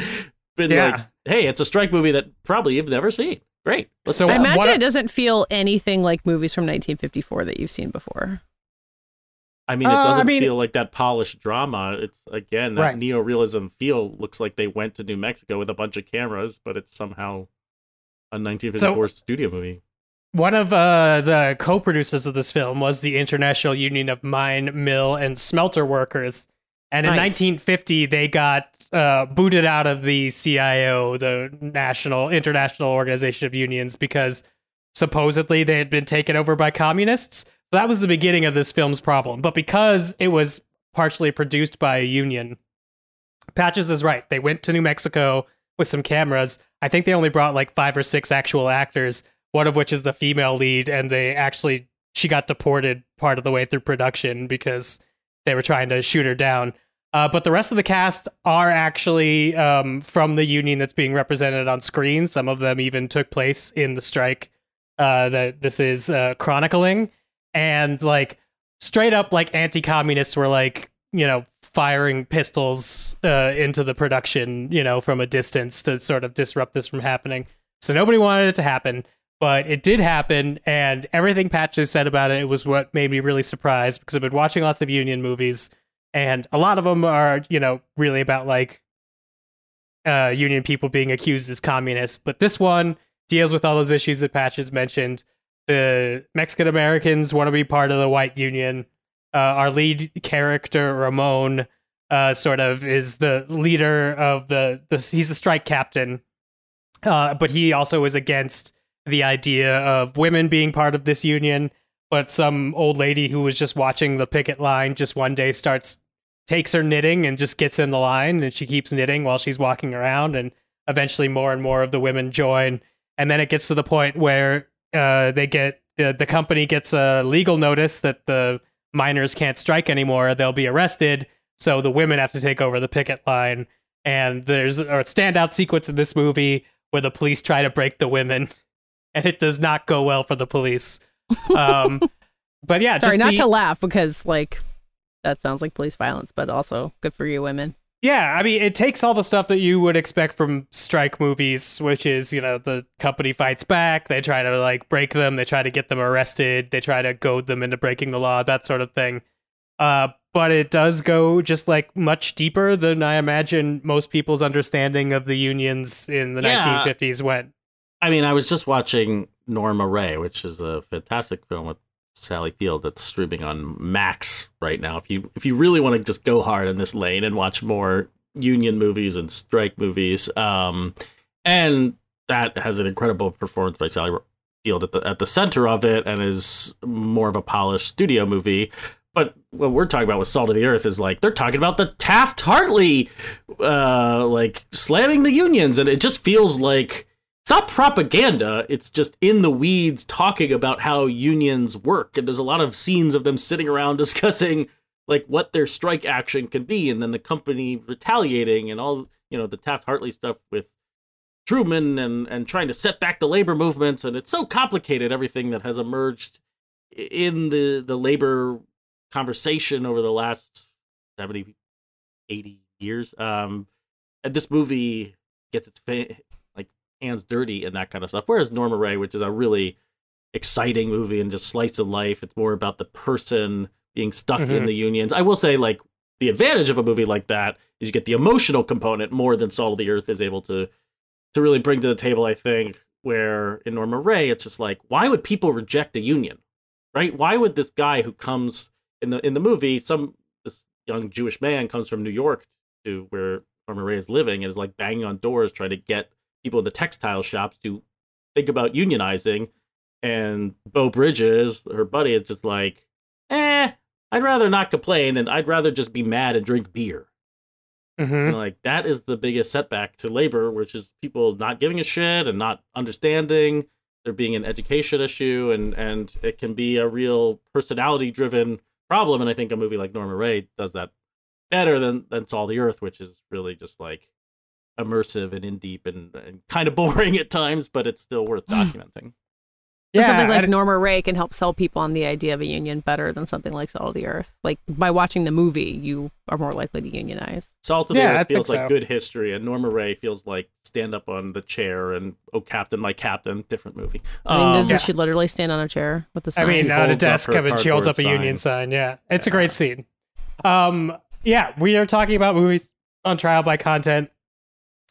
been yeah. like, hey, it's a strike movie that probably you've never seen. Great. Let's so I imagine what, it doesn't feel anything like movies from nineteen fifty-four that you've seen before. I mean, it doesn't uh, I mean, feel like that polished drama. It's, again, that right. neorealism feel. Looks like they went to New Mexico with a bunch of cameras, but it's somehow a nineteen fifty-four so, studio movie. One of uh, the co-producers of this film was the International Union of Mine, Mill, and Smelter Workers. And nice. In nineteen fifty, they got uh, booted out of the C I O, the National International Organization of Unions, because supposedly they had been taken over by communists. So that was the beginning of this film's problem. But because it was partially produced by a union, Patches is right. They went to New Mexico with some cameras. I think they only brought like five or six actual actors, one of which is the female lead, and they actually, she got deported part of the way through production because they were trying to shoot her down. Uh, but the rest of the cast are actually um, from the union that's being represented on screen. Some of them even took place in the strike uh, that this is uh, chronicling. And like straight up like anti-communists were like, you know, firing pistols uh, into the production, you know, from a distance to sort of disrupt this from happening. So nobody wanted it to happen, but it did happen. And everything Patches said about it, it was what made me really surprised, because I've been watching lots of union movies, and a lot of them are, you know, really about like uh, union people being accused as communists. But this one deals with all those issues that Patches mentioned. The Mexican Americans want to be part of the white union. Uh, our lead character, Ramon, uh, sort of is the leader of the, the he's the strike captain, uh, but he also is against the idea of women being part of this union. But some old lady who was just watching the picket line just one day starts, takes her knitting and just gets in the line, and she keeps knitting while she's walking around, and eventually more and more of the women join. And then it gets to the point where uh, they get the, the company gets a legal notice that the miners can't strike anymore, they'll be arrested, so the women have to take over the picket line. And there's a standout sequence in this movie where the police try to break the women, and it does not go well for the police. Um but yeah, sorry, just not the, to laugh, because like that sounds like police violence, but also good for you women. Yeah, I mean, it takes all the stuff that you would expect from strike movies, which is, you know, the company fights back, they try to, like, break them, they try to get them arrested, they try to goad them into breaking the law, that sort of thing. Uh, but it does go just, like, much deeper than I imagine most people's understanding of the unions in the yeah. nineteen fifties went. I mean, I was just watching Norma Rae, which is a fantastic film with Sally Field that's streaming on Max right now. If you if you really want to just go hard in this lane and watch more union movies and strike movies, um, and that has an incredible performance by Sally Field at the at the center of it, and is more of a polished studio movie. But what we're talking about with Salt of the Earth is like they're talking about the Taft-Hartley, uh, like slamming the unions, and it just feels like it's not propaganda. It's just in the weeds talking about how unions work. And there's a lot of scenes of them sitting around discussing like what their strike action can be, and then the company retaliating, and all, you know, the Taft-Hartley stuff with Truman and, and trying to set back the labor movements. And it's so complicated, everything that has emerged in the, the labor conversation over the last seventy, eighty years. Um, and this movie gets its fa- hands dirty and that kind of stuff. Whereas Norma Ray, which is a really exciting movie and just slice of life, it's more about the person being stuck mm-hmm. in the unions. I will say, like, the advantage of a movie like that is you get the emotional component more than Salt of the Earth is able to to really bring to the table, I think, where in Norma Ray, it's just like, why would people reject a union, right? Why would this guy who comes in the in the movie, some this young Jewish man comes from New York to where Norma Ray is living and is like banging on doors trying to get people in the textile shops to think about unionizing, and Beau Bridges, her buddy, is just like, eh, I'd rather not complain and I'd rather just be mad and drink beer. Mm-hmm. And like, that is the biggest setback to labor, which is people not giving a shit and not understanding. There being an education issue, and and it can be a real personality driven problem. And I think a movie like Norma Ray does that better than than Salt of the Earth, which is really just like immersive and in deep and, and kind of boring at times, but it's still worth documenting. Yeah, something like Norma Ray can help sell people on the idea of a union better than something like Salt of the Earth. Like, by watching the movie, you are more likely to unionize. Salt of the yeah, Earth feels so. like good history, and Norma Ray feels like stand up on the chair and Oh Captain, My Captain, different movie. Um, I mean, doesn't yeah. she literally stand on a chair with the sign? I mean, not a desk, I mean, she holds up a sign. union sign. Yeah, it's yeah. a great scene. Um, yeah, we are talking about movies on trial by content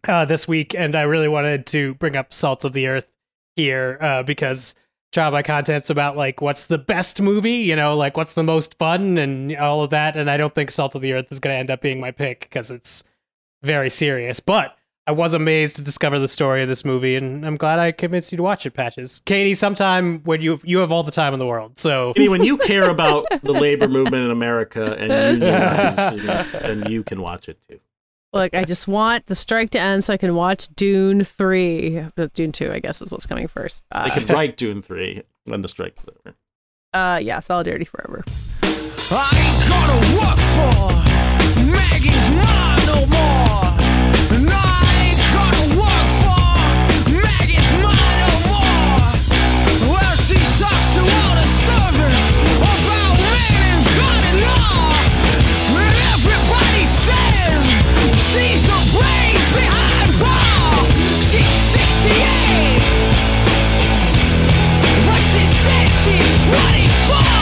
uh, this week, and I really wanted to bring up Salt of the Earth here uh, because Trial by Content's about, like, what's the best movie, you know, like, what's the most fun and all of that. And I don't think Salt of the Earth is going to end up being my pick because it's very serious. But I was amazed to discover the story of this movie, and I'm glad I convinced you to watch it, Patches. Katie, sometime when you you have all the time in the world. So Katie, when you care about the labor movement in America and unionize, you know, and you can watch it too. Look, I just want the strike to end so I can watch Dune three. Dune two, I guess, is what's coming first. Uh, they can write Dune three when the strike is over. Uh, yeah, solidarity forever. I ain't gonna work for Maggie's mom no more. No, I ain't gonna work for Maggie's mom no more. Well, she talks to all the servants about men and God and law. And everybody says she's a blaze behind wall. She's sixty-eight, but she says she's twenty-four.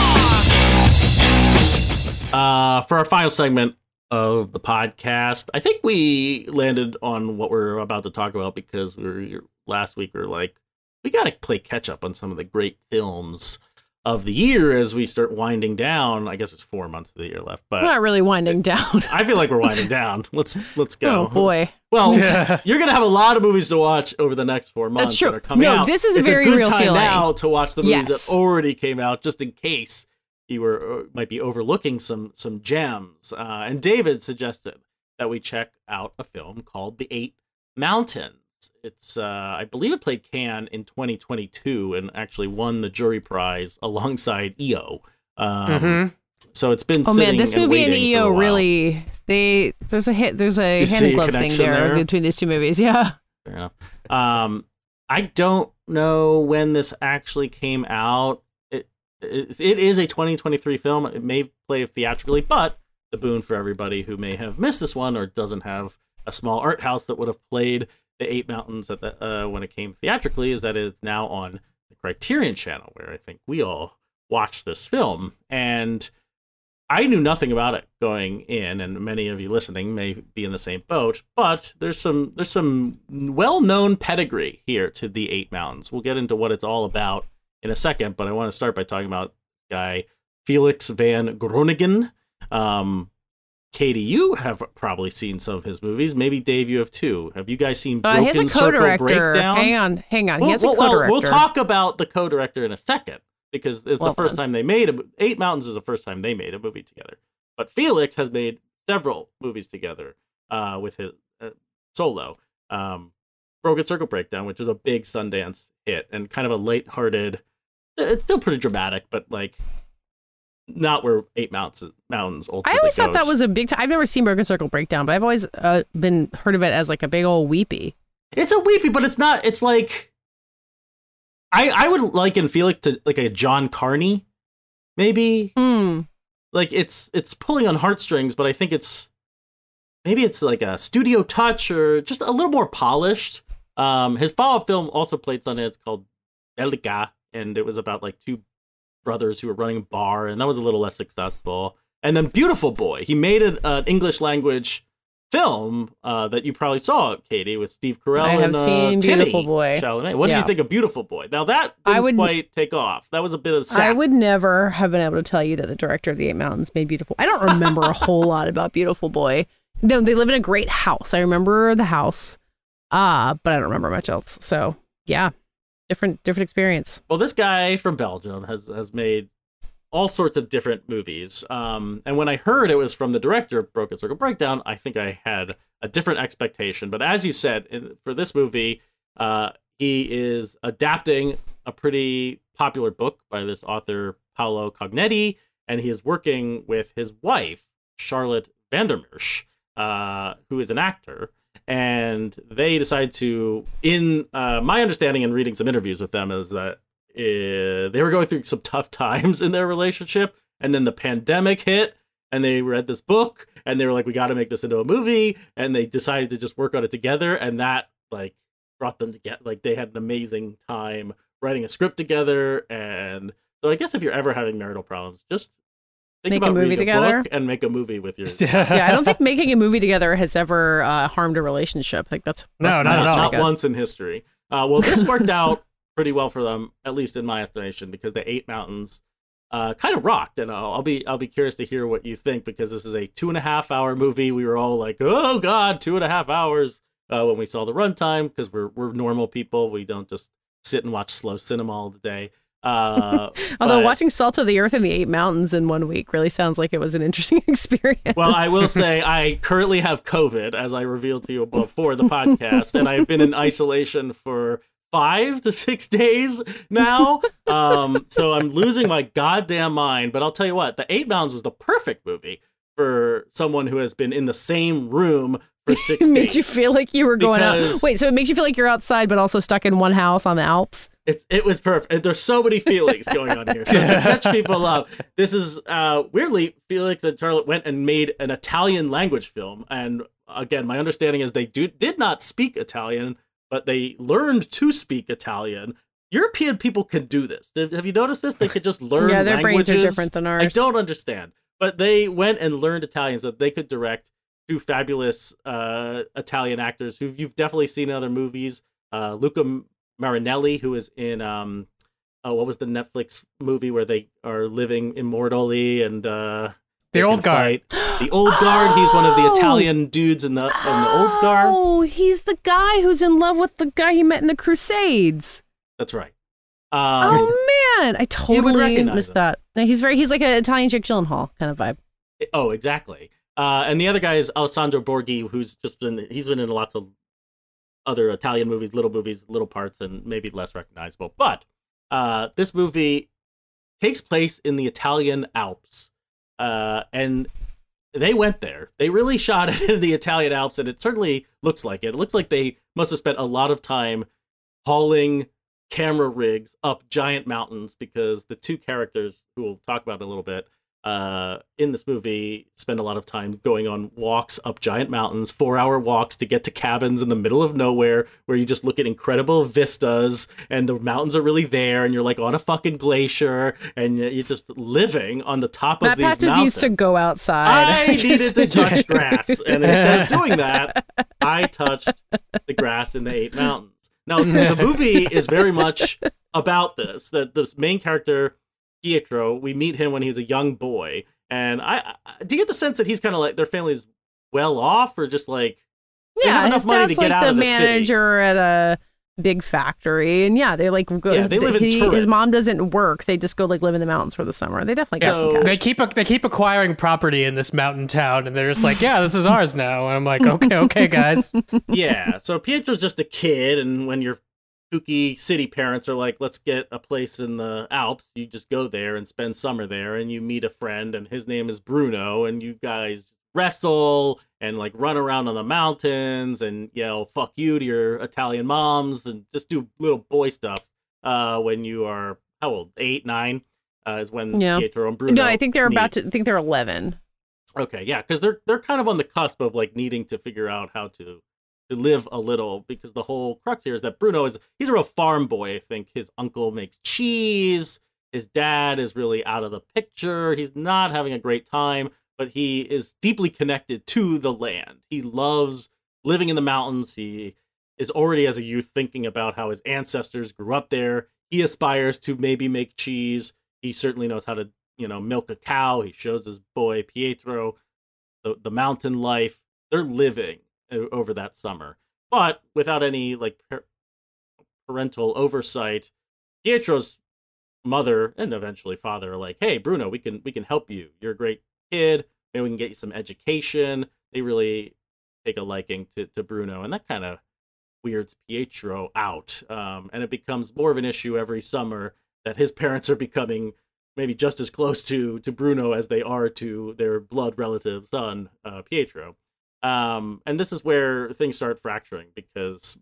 Uh, for our final segment of the podcast, I think we landed on what we're about to talk about because we were, last week we were like, we got to play catch up on some of the great films of the year as we start winding down. I guess it's four months of the year left, but we're not really winding down. I feel like we're winding down. Let's let's go. Oh boy. Well, yeah. You're gonna have a lot of movies to watch over the next four months. That's true. That are coming no, out. This is it's a very a good real time feeling. Now to watch the movies yes. that already came out, just in case you were might be overlooking some some gems. Uh, and David suggested that we check out a film called The Eight Mountains. It's, uh, I believe it played Cannes in twenty twenty-two and actually won the jury prize alongside E O. Um, mm-hmm. So it's been. Oh man, this movie and E O really they there's a hit there's a you hand and glove thing there, there between these two movies. Yeah. Fair enough. Um, I don't know when this actually came out. It, it it is a twenty twenty-three film. It may play theatrically, but the boon for everybody who may have missed this one or doesn't have a small art house that would have played The Eight Mountains at the, uh, when it came theatrically is that it's now on the Criterion Channel, where I think we all watched this film. And I knew nothing about it going in, and many of you listening may be in the same boat, but there's some there's some well-known pedigree here to The Eight Mountains. We'll get into what it's all about in a second, but I want to start by talking about guy Felix van Groningen. Um Katie, you have probably seen some of his movies. Maybe Dave, you have too. Have you guys seen Broken uh, Circle Breakdown? Hang on, hang on. Well, he has well, a co-director. Well, we'll talk about the co-director in a second because it's well, the first then. time they made a Eight Mountains is the first time they made a movie together. But Felix has made several movies together uh, with his uh, solo um, Broken Circle Breakdown, which was a big Sundance hit and kind of a lighthearted. It's still pretty dramatic, but like. Not where Eight Mountains mountains ultimately I always goes. Thought that was a big. T- I've never seen Broken Circle Breakdown, but I've always uh, been heard of it as like a big old weepy. It's a weepy, but it's not. It's like I I would liken Felix to like a John Carney, maybe. Mm. Like it's it's pulling on heartstrings, but I think it's maybe it's like a studio touch or just a little more polished. Um, his follow-up film also played Sunday. It's called Delica, and it was about like two brothers who were running a bar, and that was a little less successful. And then Beautiful Boy. He made an uh, English language film uh, that you probably saw, Katie, with Steve Carell. I have and, uh, seen Titty, Beautiful Boy. Chalamet. What yeah. did you think of Beautiful Boy? Now that didn't I would, quite take off. That was a bit of sap. I would never have been able to tell you that the director of The Eight Mountains made Beautiful. I don't remember a whole lot about Beautiful Boy. No, they live in a great house. I remember the house, uh, but I don't remember much else. So yeah, different different experience. Well, this guy from Belgium has has made all sorts of different movies. Um, and when I heard it was from the director of Broken Circle Breakdown, I think I had a different expectation. But as you said, in, for this movie, uh, he is adapting a pretty popular book by this author, Paolo Cognetti, and he is working with his wife, Charlotte Vandermeersch, uh, who is an actor. And they decide to, in uh, my understanding and reading some interviews with them, is that Uh, they were going through some tough times in their relationship, and then the pandemic hit, and they read this book, and they were like, we got to make this into a movie, and they decided to just work on it together, and that like brought them together. Like, they had an amazing time writing a script together. And so I guess if you're ever having marital problems, just think make about a movie together a book and make a movie with your yeah I don't think making a movie together has ever uh, harmed a relationship. Like that's, that's no not, not, not once in history. Uh, well, this worked out pretty well for them, at least in my estimation, because the Eight Mountains uh, kind of rocked. And I'll, I'll be I'll be curious to hear what you think, because this is a two and a half hour movie. We were all like, oh god, two and a half hours uh, when we saw the runtime, because we're we're normal people. We don't just sit and watch slow cinema all the day. Uh, Although but, watching Salt of the Earth and the Eight Mountains in one week really sounds like it was an interesting experience. Well, I will say I currently have COVID, as I revealed to you before the podcast, and I've been in isolation for five to six days now. Um, so I'm losing my goddamn mind. But I'll tell you what, The Eight Mountains was the perfect movie for someone who has been in the same room for six days. It made you feel like you were going out. Wait, so it makes you feel like you're outside, but also stuck in one house on the Alps? It's, it was perfect. There's so many feelings going on here. So to catch people up, this is, uh, weirdly, Felix and Charlotte went and made an Italian language film. And again, my understanding is they do did not speak Italian, but they learned to speak Italian. European people can do this. Have you noticed this? They could just learn yeah, their languages. Brains are different than ours. I don't understand. But they went and learned Italian so that they could direct two fabulous uh, Italian actors who you've definitely seen in other movies. Uh, Luca Marinelli, who is in, um, oh, what was the Netflix movie where they are living immortally and... Uh, The old guard. The old guard. He's one of the Italian dudes in the, in the old guard. Oh, he's the guy who's in love with the guy he met in the Crusades. That's right. Um, oh, man. I totally missed him. that. He's very, he's like an Italian Jake Gyllenhaal kind of vibe. Oh, exactly. Uh, and the other guy is Alessandro Borghi, who's just been, he's been in lots of other Italian movies, little movies, little parts, and maybe less recognizable. But uh, this movie takes place in the Italian Alps. Uh, and they went there. They really shot it in the Italian Alps, and it certainly looks like it. It looks like they must have spent a lot of time hauling camera rigs up giant mountains, because the two characters, who we'll talk about in a little bit, uh, in this movie spend a lot of time going on walks up giant mountains, four-hour walks to get to cabins in the middle of nowhere where you just look at incredible vistas and the mountains are really there and you're like on a fucking glacier and you're just living on the top Matt of these Pat mountains. Matt just needs to go outside. I needed to touch grass, and instead of doing that, I touched the grass in the Eight Mountains. Now, the movie is very much about this. The, the main character... Pietro, we meet him when he's a young boy, and I, I do you get the sense that he's kind of like their family's well off, or just like yeah, his dad's like the manager at a big factory, and yeah, they like go, yeah, they live in Turin. His mom doesn't work; they just go like live in the mountains for the summer. They definitely got some cash. They keep they keep acquiring property in this mountain town, and they're just like, yeah, this is ours now. And I'm like, okay, okay, guys. Yeah, so Pietro's just a kid, and when you're kooky city parents are like, let's get a place in the Alps. You just go there and spend summer there, and you meet a friend, and his name is Bruno, and you guys wrestle and like run around on the mountains and yell "fuck you" to your Italian moms and just do little boy stuff. Uh, when you are how old? Eight, nine uh, is when yeah. Pietro and Bruno. No, I think they're meet. about to. I think they're eleven. Okay, yeah, because they're they're kind of on the cusp of like needing to figure out how to to live a little, because the whole crux here is that Bruno is, he's a real farm boy. I think his uncle makes cheese. His dad is really out of the picture. He's not having a great time, but he is deeply connected to the land. He loves living in the mountains. He is already as a youth thinking about how his ancestors grew up there. He aspires to maybe make cheese. He certainly knows how to, you know, milk a cow. He shows his boy Pietro the, the mountain life. They're living over that summer, but without any like par- parental oversight. Pietro's mother and eventually father are like, "Hey, Bruno, we can we can help you. You're a great kid. Maybe we can get you some education." They really take a liking to to Bruno, and that kind of weirds Pietro out, um, and it becomes more of an issue every summer that his parents are becoming maybe just as close to to Bruno as they are to their blood relative son, uh, Pietro. Um, and this is where things start fracturing, because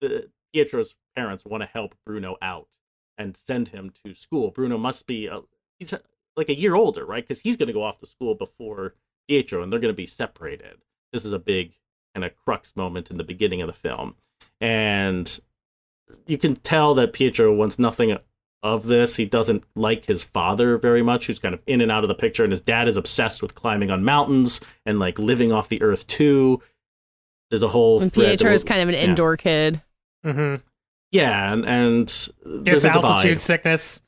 the, Pietro's parents want to help Bruno out and send him to school. Bruno must be, a, he's like a year older, right? Because he's going to go off to school before Pietro, and they're going to be separated. This is a big kind of crux moment in the beginning of the film. And you can tell that Pietro wants nothing of this. He doesn't like his father very much, who's kind of in and out of the picture, and his dad is obsessed with climbing on mountains and like living off the earth too. There's a whole and Pietro is kind of an yeah. indoor kid. Mm-hmm. Yeah, and, and there's, there's altitude divide. sickness.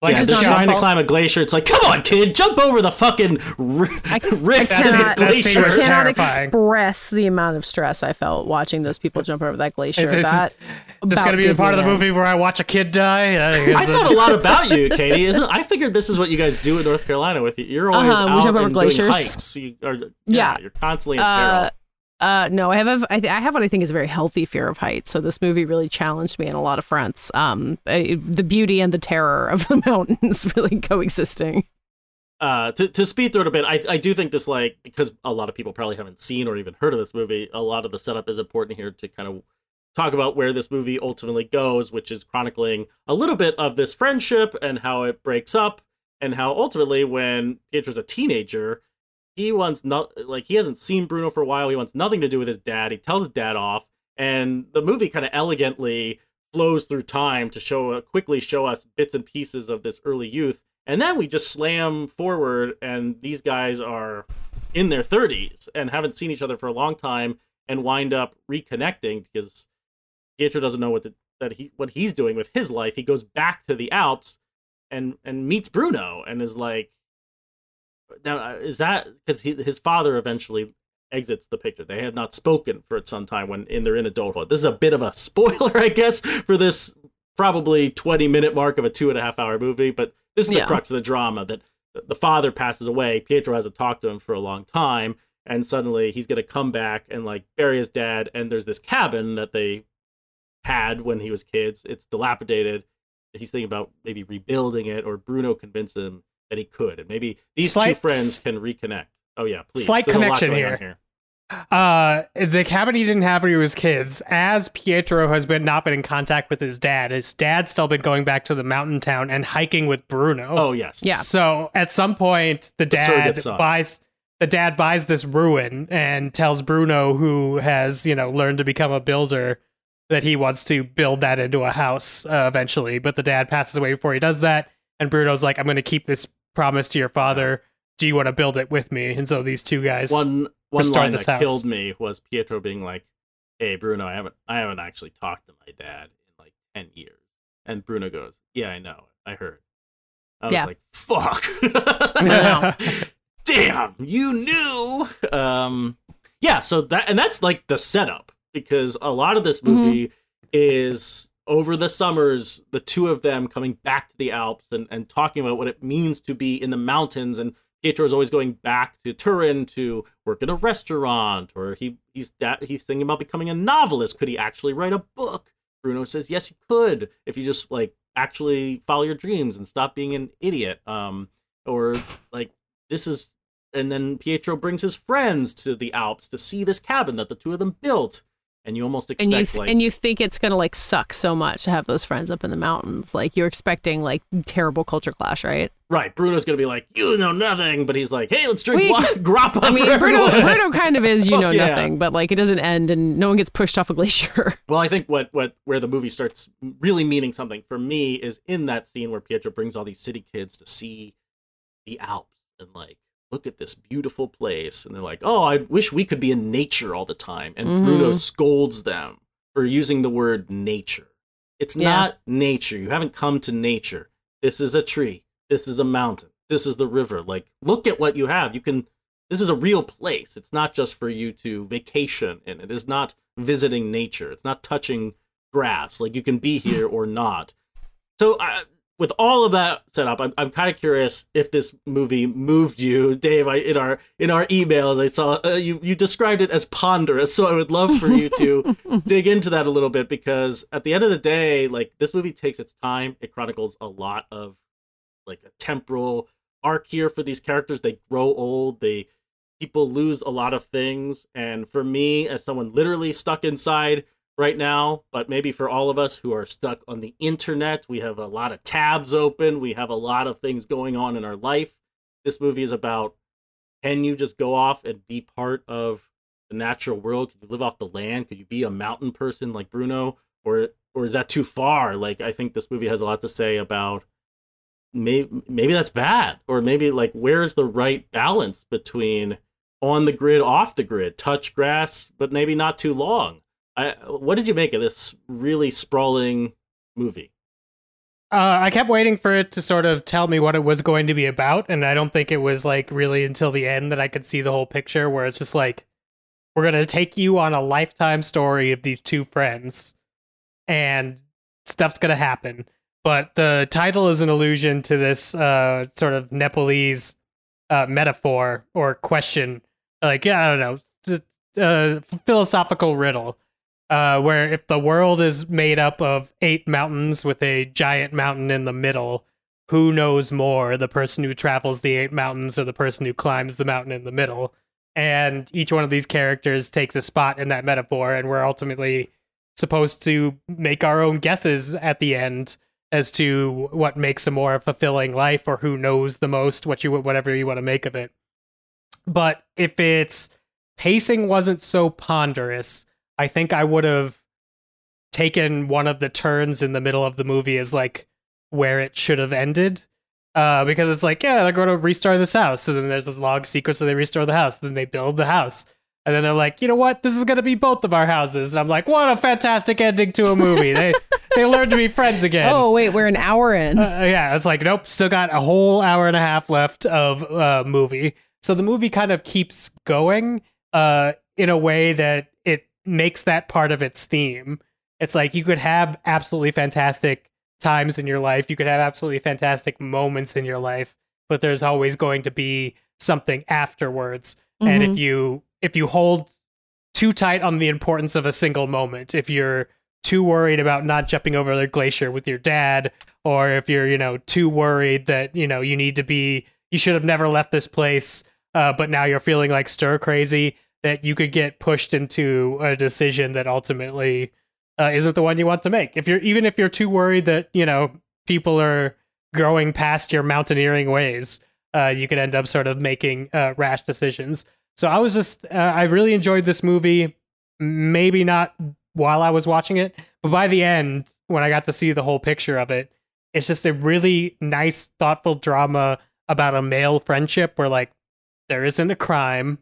Like, yeah, they're trying to climb a glacier. It's like, come on, kid, jump over the fucking r- I, rift I cannot, in the glacier. I cannot express the amount of stress I felt watching those people jump over that glacier. Is, is, that this going to be the part of the movie where I watch a kid die? I, I thought a lot about you, Katie. Isn't, I figured this is what you guys do in North Carolina with you. You're always uh-huh, out and glaciers. doing hikes. You are, yeah, yeah, you're constantly in peril. Uh, Uh, no, I have a, I, th- I have what I think is a very healthy fear of heights. So this movie really challenged me on a lot of fronts. Um, I, the beauty and the terror of the mountains really coexisting. Uh, to, to speed through it a bit, I, I do think this, like, because a lot of people probably haven't seen or even heard of this movie, a lot of the setup is important here to kind of talk about where this movie ultimately goes, which is chronicling a little bit of this friendship and how it breaks up and how ultimately when Pietro's a teenager, he wants not like he hasn't seen Bruno for a while. He wants nothing to do with his dad. He tells his dad off, and the movie kind of elegantly flows through time to show uh, quickly show us bits and pieces of this early youth, and then we just slam forward, and these guys are in their thirties and haven't seen each other for a long time, and wind up reconnecting because Pietro doesn't know what the, that he what he's doing with his life. He goes back to the Alps and and meets Bruno and is like. Now, is that because his father eventually exits the picture? They have not spoken for some time when in they're in adulthood. This is a bit of a spoiler, I guess, for this probably twenty minute mark of a two and a half hour movie. But this is yeah. the crux of the drama, that the father passes away. Pietro hasn't talked to him for a long time. And suddenly he's going to come back and like bury his dad. And there's this cabin that they had when he was kids. It's dilapidated. He's thinking about maybe rebuilding it, or Bruno convinced him that he could, and maybe these slight, two friends can reconnect. Oh yeah, please. Slight There's connection here. here. Uh, the cabin he didn't have when he was kids. As Pietro has been not been in contact with his dad, his dad's still been going back to the mountain town and hiking with Bruno. Oh yes, yeah. So at some point, the dad the buys the dad buys this ruin and tells Bruno, who has you know learned to become a builder, that he wants to build that into a house uh, eventually. But the dad passes away before he does that. And Bruno's like, I'm going to keep this promise to your father. Do you want to build it with me? And so these two guys. One one line that house. killed me was Pietro being like, "Hey Bruno, I haven't I haven't actually talked to my dad in like ten years." And Bruno goes, "Yeah, I know. I heard." I was yeah. like, "Fuck, damn, you knew." Um, yeah. So that and that's like the setup, because a lot of this movie mm-hmm. is. Over the summers, the two of them coming back to the Alps and, and talking about what it means to be in the mountains. And Pietro is always going back to Turin to work at a restaurant, or he he's that, he's thinking about becoming a novelist. Could he actually write a book? Bruno says, yes, he could, if you just like actually follow your dreams and stop being an idiot. Um, or like this is, and then Pietro brings his friends to the Alps to see this cabin that the two of them built. And you almost expect, and you th- like, and you think it's gonna like suck so much to have those friends up in the mountains. Like you're expecting like terrible culture clash, right? Right. Bruno's gonna be like, you know nothing, but he's like, hey, let's drink we, wa- grappa. I mean, for Bruno, Bruno kind of is you know yeah. nothing, but like it doesn't end, and no one gets pushed off a glacier. Well, I think what what where the movie starts really meaning something for me is in that scene where Pietro brings all these city kids to see the Alps and like, look at this beautiful place, and they're like, oh, I wish we could be in nature all the time, and mm-hmm. Bruno scolds them for using the word nature. It's yeah. not nature. You haven't come to nature. This is a tree. This is a mountain. This is the river. Like, look at what you have. You can, this is a real place. It's not just for you to vacation in. It is not visiting nature. It's not touching grass. Like, you can be here or not. So I With all of that set up, I'm I'm kind of curious if this movie moved you, Dave. I, in our in our emails, I saw uh, you you described it as ponderous. So I would love for you to dig into that a little bit, because at the end of the day, like, this movie takes its time. It chronicles a lot of like a temporal arc here for these characters. They grow old. They people lose a lot of things. And for me, as someone literally stuck inside right now, but maybe for all of us who are stuck on the internet, we have a lot of tabs open, we have a lot of things going on in our life. This movie is about, can you just go off and be part of the natural world? Can you live off the land? Could you be a mountain person like Bruno? Or or is that too far? Like, I think this movie has a lot to say about maybe, maybe that's bad. Or maybe, like, where's the right balance between on the grid, off the grid, touch grass, but maybe not too long? I, what did you make of this really sprawling movie? Uh, I kept waiting for it to sort of tell me what it was going to be about, and I don't think it was like really until the end that I could see the whole picture, where it's just like, we're going to take you on a lifetime story of these two friends, and stuff's going to happen. But the title is an allusion to this uh, sort of Nepalese uh, metaphor or question, like, yeah, I don't know, uh, philosophical riddle. Uh, where if the world is made up of eight mountains with a giant mountain in the middle, who knows more, the person who travels the eight mountains or the person who climbs the mountain in the middle? And each one of these characters takes a spot in that metaphor, and we're ultimately supposed to make our own guesses at the end as to what makes a more fulfilling life, or who knows the most, what you whatever you want to make of it. But if its pacing wasn't so ponderous, I think I would have taken one of the turns in the middle of the movie as like where it should have ended, uh, because it's like, yeah, they're going to restore this house. So then there's this long sequence where they restore the house. Then they build the house. And then they're like, you know what? This is going to be both of our houses. And I'm like, what a fantastic ending to a movie. They they learn to be friends again. Oh, wait, we're an hour in. Uh, yeah, it's like, nope, still got a whole hour and a half left of uh, movie. So the movie kind of keeps going uh, in a way that makes that part of its theme. It's like, you could have absolutely fantastic times in your life, you could have absolutely fantastic moments in your life, but there's always going to be something afterwards. Mm-hmm. And if you if you hold too tight on the importance of a single moment, if you're too worried about not jumping over the glacier with your dad, or if you're, you know, too worried that, you know, you need to be, you should have never left this place, uh, but now you're feeling like stir crazy, that you could get pushed into a decision that ultimately uh, isn't the one you want to make. If you're, even if you're too worried that, you know, people are growing past your mountaineering ways, uh, you could end up sort of making uh, rash decisions. So I was just, uh, I really enjoyed this movie. Maybe not while I was watching it, but by the end, when I got to see the whole picture of it, it's just a really nice, thoughtful drama about a male friendship where, like, there isn't a crime.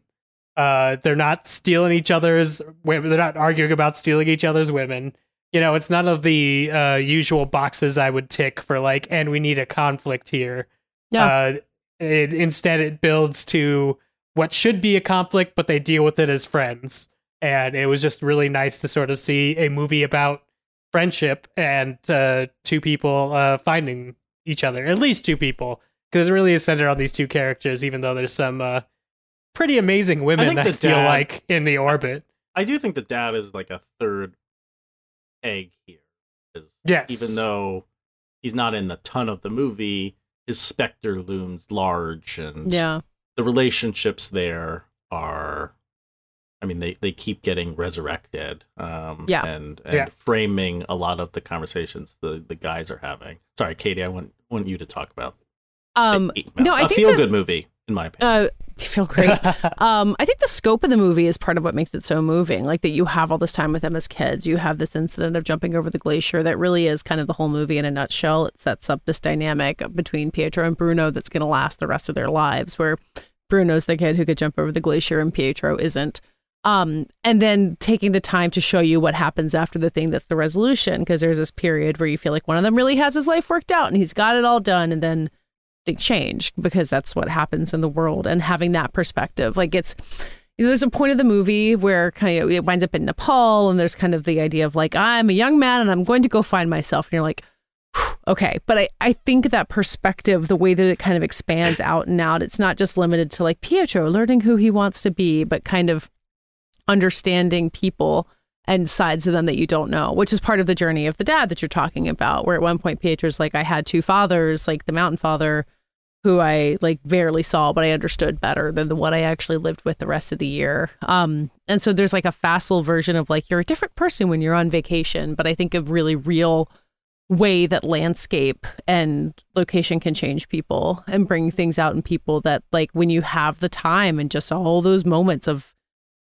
Uh, they're not stealing each other's women. They're not arguing about stealing each other's women. You know, it's none of the uh, usual boxes I would tick for, like, and we need a conflict here. Yeah. Uh, it, instead, it builds to what should be a conflict, but they deal with it as friends. And it was just really nice to sort of see a movie about friendship and uh, two people uh, finding each other, at least two people, because it really is centered on these two characters, even though there's some... Uh, pretty amazing women that feel like in the orbit. I do think the dad is like a third egg here. Yes. Even though he's not in the ton of the movie, his specter looms large, and yeah. the relationships there are, I mean, they, they keep getting resurrected um, yeah. and, and yeah. framing a lot of the conversations the, the guys are having. Sorry, Katie, I want, want you to talk about um, no, I a feel-good movie, in my opinion. Uh, feel great. um, I think the scope of the movie is part of what makes it so moving, like that you have all this time with them as kids. You have this incident of jumping over the glacier that really is kind of the whole movie in a nutshell. It sets up this dynamic between Pietro and Bruno that's going to last the rest of their lives, where Bruno's the kid who could jump over the glacier and Pietro isn't. Um, and then taking the time to show you what happens after the thing that's the resolution, because there's this period where you feel like one of them really has his life worked out and he's got it all done, and then they change, because that's what happens in the world. And having that perspective, like it's, you know, there's a point of the movie where kind of it winds up in Nepal, and there's kind of the idea of like, I'm a young man and I'm going to go find myself. And you're like, okay, but I, I think that perspective, the way that it kind of expands out and out, it's not just limited to like Pietro learning who he wants to be, but kind of understanding people and sides of them that you don't know, which is part of the journey of the dad that you're talking about, where at one point Pietro's like, I had two fathers, like the mountain father who I like barely saw, but I understood better than the one I actually lived with the rest of the year. Um, and so there's like a facile version of like, you're a different person when you're on vacation, but I think a really real way that landscape and location can change people and bring things out in people, that like when you have the time and just all those moments of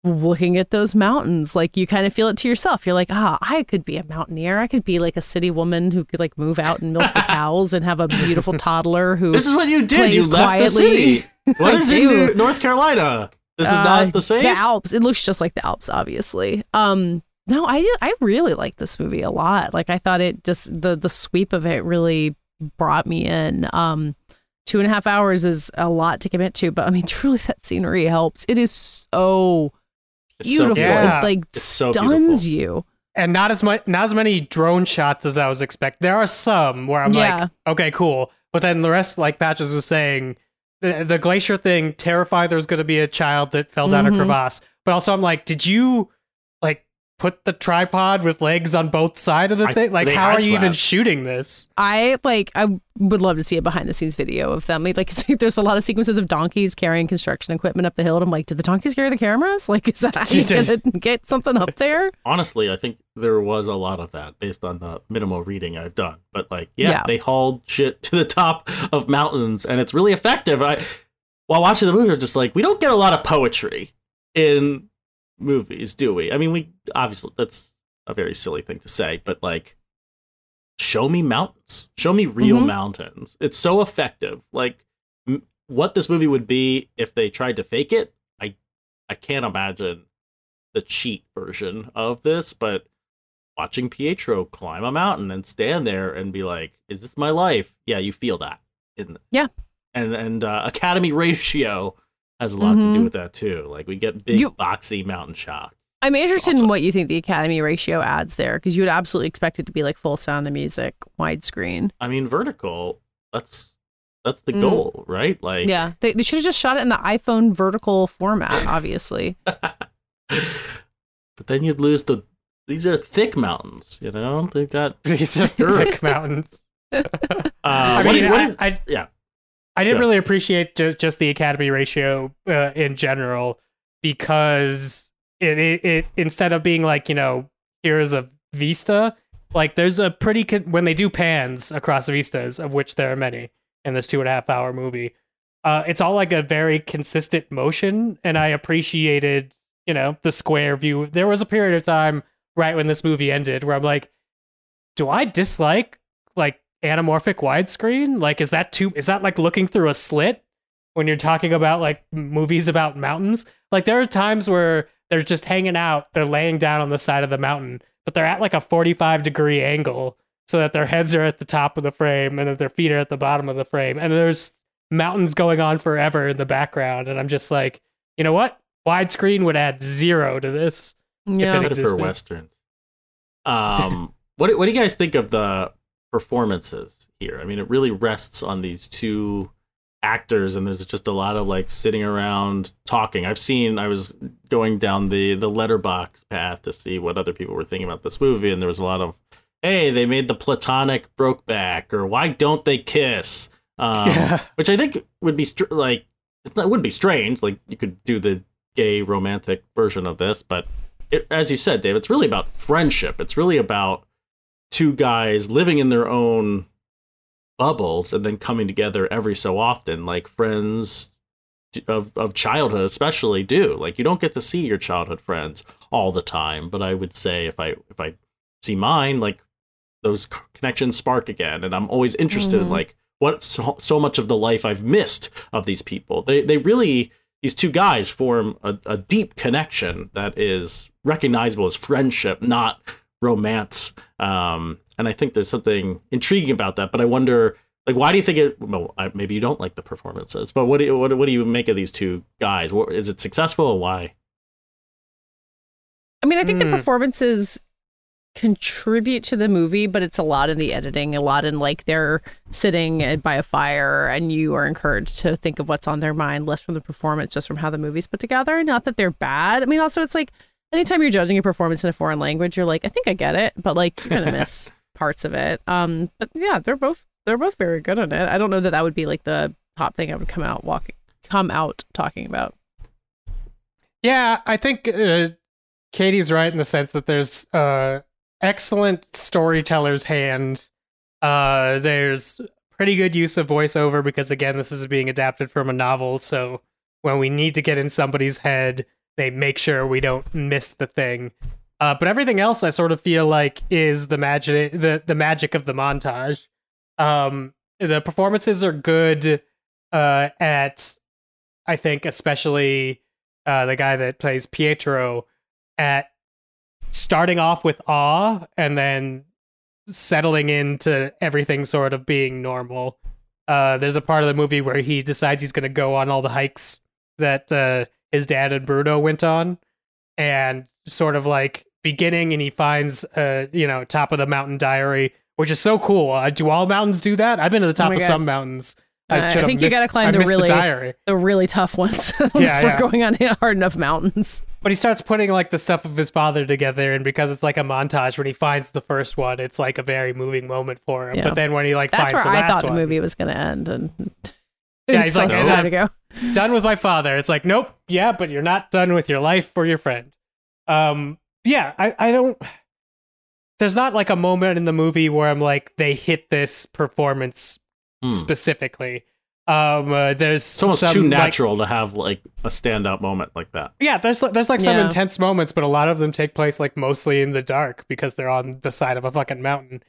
looking at those mountains, like you kind of feel it to yourself. You're like, ah, I could be a mountaineer. I could be like a city woman who could like move out and milk the cows and have a beautiful toddler who this is what you did. You left quietly. The city. What is in North Carolina? This is uh, not the same. The Alps. It looks just like the Alps, obviously. Um, no, I I really like this movie a lot. Like I thought it just the the sweep of it really brought me in. Um, two and a half hours is a lot to commit to, but I mean, truly, that scenery helps. It is so. Beautiful. So, yeah. It like it's stuns so you. And not as much, not as many drone shots as I was expecting. There are some where I'm yeah. like, okay, cool. But then the rest, like Patches was saying, the, the glacier thing terrified there was going to be a child that fell down mm-hmm. a crevasse. But also, I'm like, did you like put the tripod with legs on both sides of the I, thing? Like, how are you laugh. even shooting this? I like, I would love to see a behind the scenes video of them. Like, it's like there's a lot of sequences of donkeys carrying construction equipment up the hill, and I'm like, did the donkeys carry the cameras? Like, is that actually gonna get something up there? Honestly, I think there was a lot of that based on the minimal reading I've done. But like, yeah, yeah. they hauled shit to the top of mountains, and it's really effective. I, while watching the movie, I'm just like, we don't get a lot of poetry in movies, do we? I mean, we obviously, that's a very silly thing to say, but like, show me mountains. Show me real mm-hmm. mountains. It's so effective. Like m- what this movie would be if they tried to fake it. I I can't imagine the cheat version of this, but watching Pietro climb a mountain and stand there and be like, is this my life? Yeah, you feel that. In yeah. And and uh, Academy ratio has a lot mm-hmm. to do with that too. Like we get big you- boxy mountain shots. I'm interested awesome. in what you think the Academy ratio adds there, because you would absolutely expect it to be like Full Sound of Music, widescreen. I mean, vertical, that's that's the mm. goal, right? Like, yeah, they, they should have just shot it in the iPhone vertical format, obviously. But then you'd lose the, these are thick mountains, you know? They've got these are thick mountains. uh, I mean, what do you, what do you, I, I, yeah. I didn't yeah. really appreciate just, just the Academy ratio uh, in general, because... It, it, it instead of being like, you know, here's a vista, like there's a pretty con- when they do pans across vistas, of which there are many in this two and a half hour movie, uh, it's all like a very consistent motion, and I appreciated, you know, the square view. There was a period of time right when this movie ended where I'm like, do I dislike like anamorphic widescreen? Like, is that too? Is that like looking through a slit when you're talking about like movies about mountains? Like there are times where they're just hanging out. They're laying down on the side of the mountain, but they're at like a forty-five degree angle so that their heads are at the top of the frame and that their feet are at the bottom of the frame. And there's mountains going on forever in the background. And I'm just like, you know what? Widescreen would add zero to this. Yeah, if it existed. For Westerns. Um, what, what do you guys think of the performances here? I mean, it really rests on these two actors, and there's just a lot of like sitting around talking. I've seen, I was going down the the letterbox path to see what other people were thinking about this movie, and there was a lot of, hey, they made the platonic Brokeback, or why don't they kiss? Um, yeah. Which I think would be str- like it's not, it would be strange. Like you could do the gay romantic version of this, but it, as you said, Dave, it's really about friendship. It's really about two guys living in their own bubbles and then coming together every so often, like friends of of childhood especially do. Like, you don't get to see your childhood friends all the time, but I would say if I if I see mine, like, those connections spark again, and I'm always interested mm-hmm. in like what so, so much of the life I've missed of these people. They they really, these two guys form a, a deep connection that is recognizable as friendship, not romance. Um, and I think there's something intriguing about that. But I wonder, like, why do you think it? Well, I, maybe you don't like the performances, but what do you, what, what do you make of these two guys? What, is it successful, or why? I mean, I think mm. the performances contribute to the movie, but it's a lot in the editing, a lot in like they're sitting by a fire and you are encouraged to think of what's on their mind, less from the performance, just from how the movie's put together. Not that they're bad. I mean, also, it's like anytime you're judging a performance in a foreign language, you're like, I think I get it, but like you're gonna miss parts of it. Um, but yeah, they're both they're both very good on it. I don't know that that would be like the top thing I would come out walking come out talking about. Yeah, I think uh, Katie's right in the sense that there's uh excellent storyteller's hand. Uh, there's pretty good use of voiceover because, again, this is being adapted from a novel. So when we need to get in somebody's head, they make sure we don't miss the thing. Uh, but everything else, I sort of feel like, is the magic, the, the magic of the montage. Um, the performances are good uh, at, I think, especially uh, the guy that plays Pietro, at starting off with awe and then settling into everything sort of being normal. Uh, there's a part of the movie where he decides he's going to go on all the hikes that uh, his dad and Bruno went on, and sort of like beginning, and he finds, uh, you know, top of the mountain diary, which is so cool. Uh, do all mountains do that? I've been to the top oh of God. some mountains. I, uh, I think missed, you got to climb the really, the, the really tough ones for yeah, yeah. going on hard enough mountains. But he starts putting like the stuff of his father together, and because it's like a montage, when he finds the first one, it's like a very moving moment for him. Yeah. But then when he like That's finds the I last one, that's where I thought the movie was going to end, and yeah, he's like, oh, time to go. Done with my father. It's like, nope, yeah, but you're not done with your life or your friend. Um, yeah, I, I don't. There's not like a moment in the movie where I'm like, they hit this performance specifically. Um, uh, there's it's almost some, too natural like, to have like a standout moment like that. Yeah, there's there's like some yeah. intense moments, but a lot of them take place like mostly in the dark because they're on the side of a fucking mountain.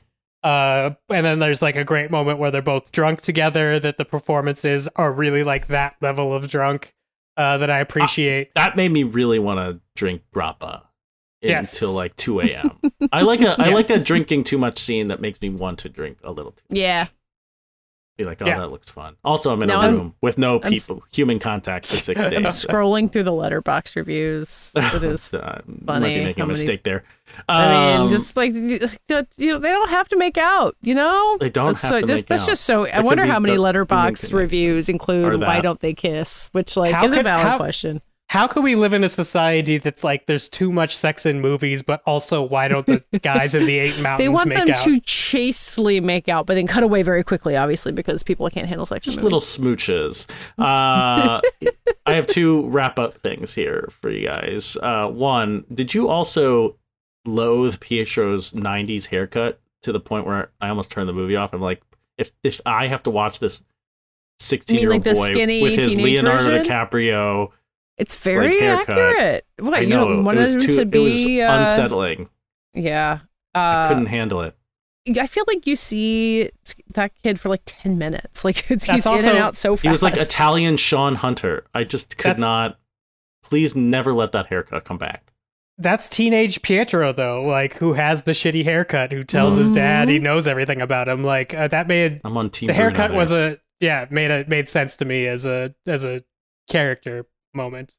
Uh, and then there's like a great moment where they're both drunk together. That the performances are really like that level of drunk uh, that I appreciate. Uh, that made me really want to drink grappa yes. until like two a.m. I like a yes. I like that drinking too much scene that makes me want to drink a little too much. Yeah. Be like, oh, yeah. that looks fun. Also, I'm in no, a room I'm, with no people, I'm, human contact for six days. I'm scrolling through the Letterboxd reviews. It is uh, funny. Might be making a mistake there. Um, I mean, just like, you know, they don't have to make out, you know? They don't that's have so, to just, make that's out. That's just so, I it wonder how many Letterboxd reviews include Why Don't They Kiss? Which, like, how is could, a valid how, question. How can we live in a society that's like, there's too much sex in movies, but also why don't the guys in the Eight Mountains make out? They want them out? to chastely make out, but then cut away very quickly, obviously, because people can't handle sex. Just in little smooches. Uh, I have two wrap-up things here for you guys. Uh, one, did you also loathe Pietro's nineties haircut to the point where I almost turned the movie off? I'm like, if if I have to watch this sixteen-year-old like boy with his Leonardo version? DiCaprio... It's very like accurate. What, I you know. don't want it, too, to be, it was uh, unsettling. Yeah. Uh, I couldn't handle it. I feel like you see that kid for like ten minutes. Like it's, he's also, in and out so fast. He was like Italian Sean Hunter. I just could that's, not. Please never let that haircut come back. That's teenage Pietro, though, like who has the shitty haircut, who tells mm-hmm. his dad he knows everything about him. Like uh, that made I'm on team the haircut was a yeah made a made sense to me as a as a character. Moment.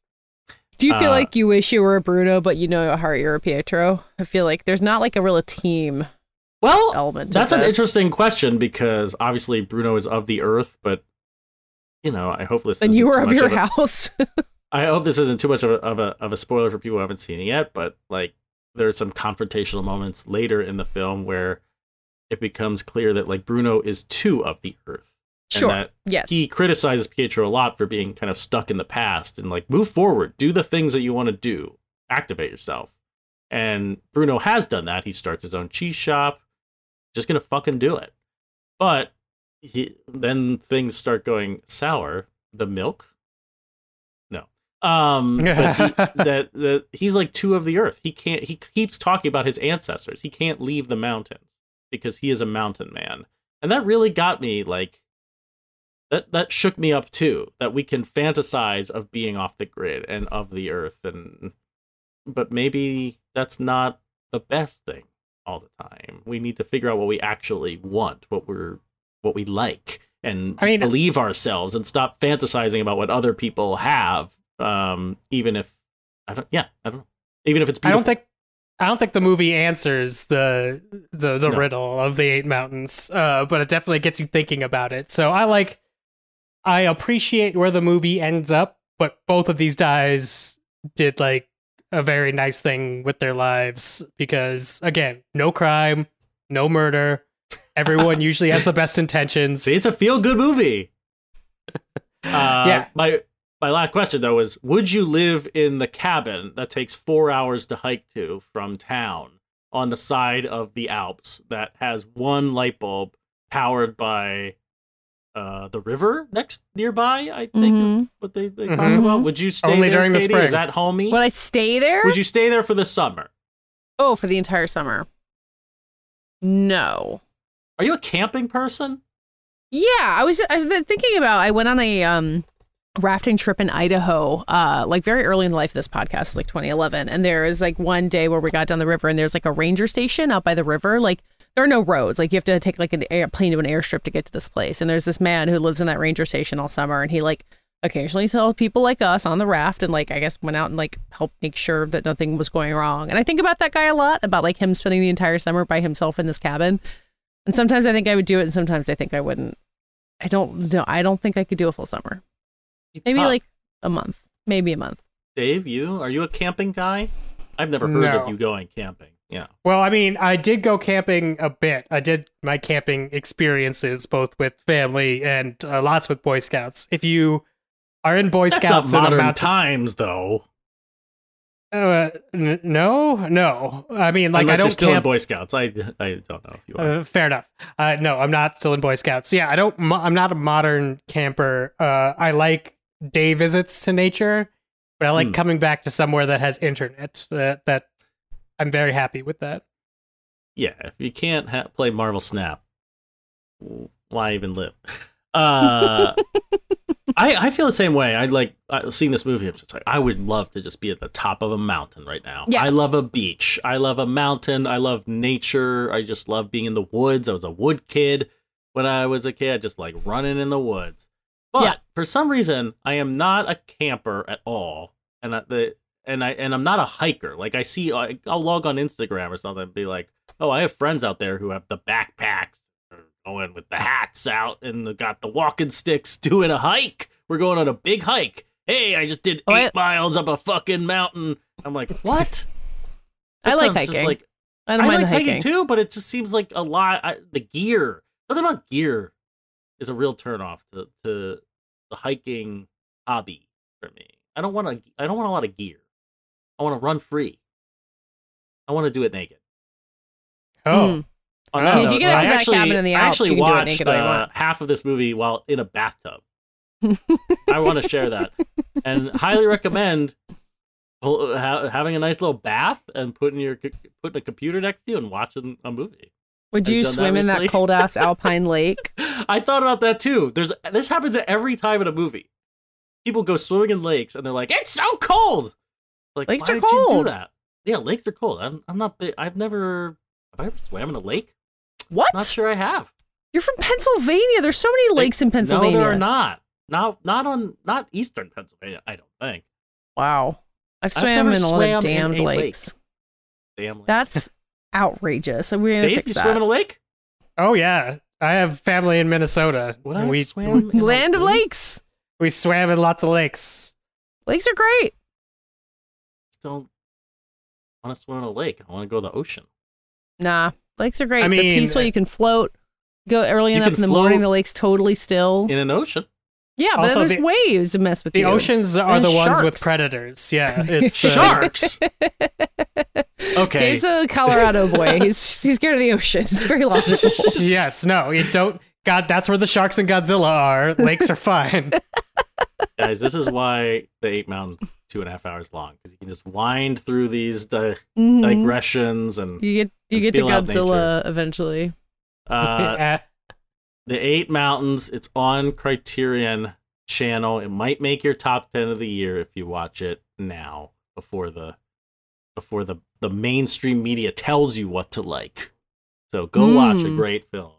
Do you feel uh, like you wish you were a Bruno, but you know at heart you're a Pietro? I feel like there's not like a real team well, element. That's an interesting question because obviously Bruno is of the earth, but you know, I hope this. And you were of your of a, house. I hope this isn't too much of a, of a of a spoiler for people who haven't seen it yet. But like, there are some confrontational moments later in the film where it becomes clear that like Bruno is too of the earth. Sure. And that yes. He criticizes Pietro a lot for being kind of stuck in the past and like, move forward, do the things that you want to do, activate yourself. And Bruno has done that. He starts his own cheese shop. Just going to fucking do it. But he, then things start going sour. The milk? No. Um, but he, that, that he's like two of the earth. He can't, he keeps talking about his ancestors. He can't leave the mountains because he is a mountain man. And that really got me, like, that, that shook me up too, that we can fantasize of being off the grid and of the earth. And, but maybe that's not the best thing all the time. We need to figure out what we actually want, what we're, what we like, and I mean, believe ourselves and stop fantasizing about what other people have. Um, even if I don't, yeah, I don't know. Even if it's beautiful. I don't think, I don't think the movie answers the, the, the no. riddle of the eight mountains, uh, but it definitely gets you thinking about it. So I like, I appreciate where the movie ends up, but both of these guys did like a very nice thing with their lives because, again, no crime, no murder. Everyone usually has the best intentions. See, it's a feel-good movie. Uh, yeah. My my last question, though, is would you live in the cabin that takes four hours to hike to from town on the side of the Alps that has one light bulb powered by uh, the river next nearby, I think mm-hmm. is what they, they mm-hmm. talk about? Would you stay Only there, during Katie? The spring. Is that homey? Would I stay there? Would you stay there for the summer? Oh, for the entire summer. No. Are you a camping person? Yeah, I was. I've been thinking about. I went on a um, rafting trip in Idaho, uh, like very early in the life of this podcast, like twenty eleven. And there was like one day where we got down the river, and there's like a ranger station out by the river. Like there are no roads. Like you have to take like an airplane to an airstrip to get to this place. And there's this man who lives in that ranger station all summer, and he like occasionally saw people like us on the raft, and like I guess went out and like helped make sure that nothing was going wrong. And I think about that guy a lot, about like him spending the entire summer by himself in this cabin. And sometimes I think I would do it, and sometimes I think I wouldn't. I don't know. I don't think I could do a full summer. Maybe like a month. Maybe a month. Dave, you? Are you a camping guy? I've never heard no. of you going camping. Yeah. Well, I mean, I did go camping a bit. I did my camping experiences both with family and uh, lots with Boy Scouts. If you are in Boy That's Scouts... That's not modern times, to... though. Uh, n- no, no. I mean, like, Unless I don't. You're still camp... in Boy Scouts. I, I don't know if you are. Uh, fair enough. Uh, no, I'm not still in Boy Scouts. Yeah, I don't. Mo- I'm not a modern camper. Uh, I like day visits to nature, but I like mm. coming back to somewhere that has internet. That that I'm very happy with that. Yeah, if you can't ha- play Marvel Snap, why even live? Uh, I, I feel the same way. I like I, seeing this movie. I'm just like, I would love to just be at the top of a mountain right now. Yes. I love a beach. I love a mountain. I love nature. I just love being in the woods. I was a wood kid when I was a kid, just like running in the woods. But yeah. for some reason, I am not a camper at all, and I, the and I and I'm not a hiker. Like I see, I, I'll log on Instagram or something and be like, oh, I have friends out there who have the backpacks. Going with the hats out and the, got the walking sticks doing a hike. We're going on a big hike. Hey, I just did eight oh, I, miles up a fucking mountain. I'm like, what? That I like hiking. Just like, I, don't I mind like hiking. hiking too, but it just seems like a lot. I, the gear, nothing about gear is a real turnoff to, to the hiking hobby for me. I don't want to, I don't want a lot of gear. I want to run free. I want to do it naked. Oh. Mm. Oh, no, I mean, no. If you get out of that cabin in the Alps, I actually you can watched do it naked uh, half of this movie while in a bathtub. I want to share that, and highly recommend ha- having a nice little bath and putting your putting a computer next to you and watching a movie. Would I've you swim that in that cold ass Alpine lake? I thought about that too. There's this happens at every time in a movie. People go swimming in lakes and they're like, "It's so cold." Like, lakes why are cold. Did you do that? Yeah, lakes are cold. I'm I'm not. I've never. Have I ever swam in a lake? What? Not sure I have. You're from Pennsylvania. There's so many lakes in Pennsylvania. No, there are not. Not not on not eastern Pennsylvania. I don't think. Wow, I've swam I've in a lot of damned lakes. Lake. Damn, lake. That's outrageous. So we're gonna Dave, fix you that. swim in a lake? Oh yeah, I have family in Minnesota. What I we swam in land of lakes. We swam in lots of lakes. Lakes are great. I don't want to swim in a lake. I want to go to the ocean. Nah. Lakes are great. I mean, they're peaceful. You can float. go early you enough in the morning, the lake's totally still. In an ocean. Yeah, but also, there's the, waves to mess with the you. The oceans are and the sharks. Ones with predators. Yeah, it's uh, sharks. Okay. Dave's a Colorado boy. He's he's scared of the ocean. It's very logical. Yes, no, you don't. God, that's where the sharks and Godzilla are. Lakes are fine. Guys, this is why the Eight Mountains two and a half hours long, because you can just wind through these di- mm-hmm. digressions and you get you get to Godzilla eventually. Uh, yeah. The Eight Mountains, it's on Criterion Channel. It might make your top ten of the year if you watch it now before the before the, the mainstream media tells you what to like. So go mm. watch a great film.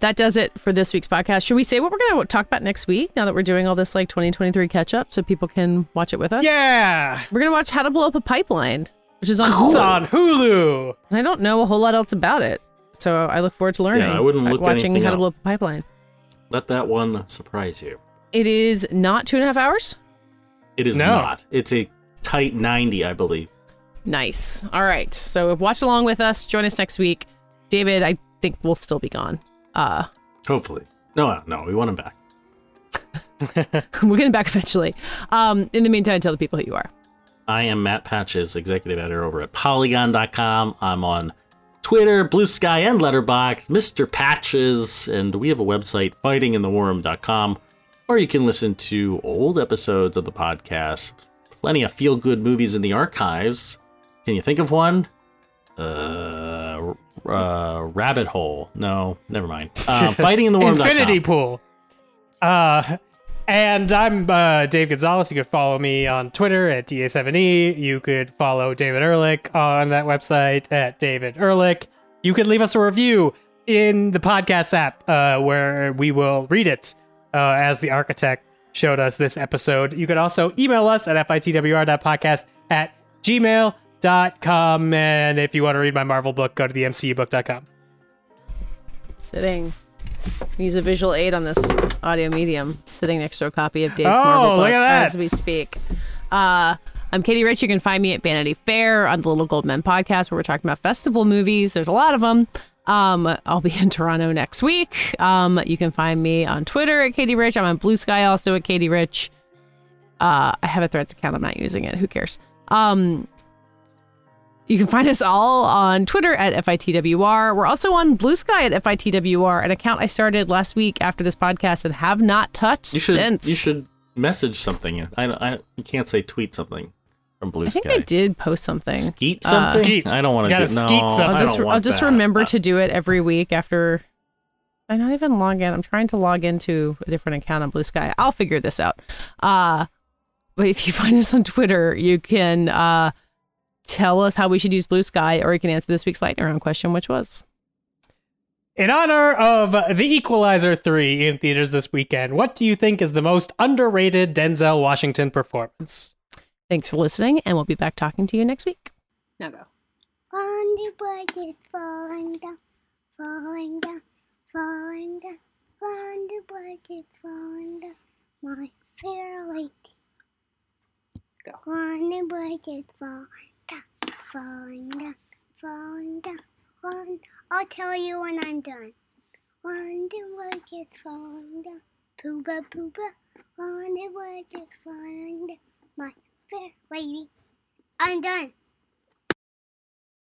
That does it for this week's podcast. Should we say what we're going to talk about next week now that we're doing all this like twenty twenty-three catch up so people can watch it with us? Yeah. We're going to watch How to Blow Up a Pipeline, which is on Hulu. It's on Hulu. And I don't know a whole lot else about it. So I look forward to learning. Yeah, I wouldn't look watching How up. to Blow Up a Pipeline. Let that one surprise you. It is not two and a half hours? It is no. not. It's a tight ninety, I believe. Nice. All right. So watch along with us. Join us next week. David, I think we'll still be gone. Uh, Hopefully. No, no, we want him back. We'll get him back eventually. Um, in the meantime, tell the people who you are. I am Matt Patches, executive editor over at Polygon dot com. I'm on Twitter, Blue Sky, and Letterboxd, Mister Patches, and we have a website, fighting in the war room dot com, or you can listen to old episodes of the podcast. Plenty of feel-good movies in the archives. Can you think of one? Uh... Uh, rabbit hole. No, never mind. Uh, fighting in the warm. Infinity Pool. Uh, and I'm uh, Dave Gonzalez. You could follow me on Twitter at D A seven E. You could follow David Ehrlich on that website at David Ehrlich. You could leave us a review in the podcast app uh, where we will read it uh, as the architect showed us this episode. You could also email us at F I T W R dot podcast at gmail dot com, and if you want to read my Marvel book, go to the M C U book dot com. Sitting. Use a visual aid on this audio medium. Sitting next to a copy of Dave's oh, Marvel book as we speak. Uh, I'm Katie Rich. You can find me at Vanity Fair on the Little Gold Men podcast, where we're talking about festival movies. There's a lot of them. Um, I'll be in Toronto next week. Um, you can find me on Twitter at Katie Rich. I'm on Blue Sky also at Katie Rich. Uh, I have a Threads account. I'm not using it. Who cares? Um... You can find us all on Twitter at F I T W R. We're also on Blue Sky at F I T W R, an account I started last week after this podcast and have not touched you should, since. You should message something. I, I you can't say tweet something from Blue I Sky. I think I did post something. Skeet something? Uh, skeet. I don't want to do no, I'll just, I'll just remember to do it every week after. I'm not even log in. I'm trying to log into a different account on Blue Sky. I'll figure this out. Uh, but if you find us on Twitter, you can... Uh, tell us how we should use Blue Sky, or you can answer this week's lightning round question, which was in honor of The Equalizer three in theaters this weekend. What do you think is the most underrated Denzel Washington performance? Thanks for listening, and we'll be back talking to you next week. Now go. On the bridge is falling down, falling down, falling down. On the bridge is falling down, my fair lady. Go. On the bridge is falling. Falling down, falling down, falling down. I'll tell you when I'm done. One, the work is falling down. Pooba, pooba. One, the work is falling down. My fair lady. I'm done.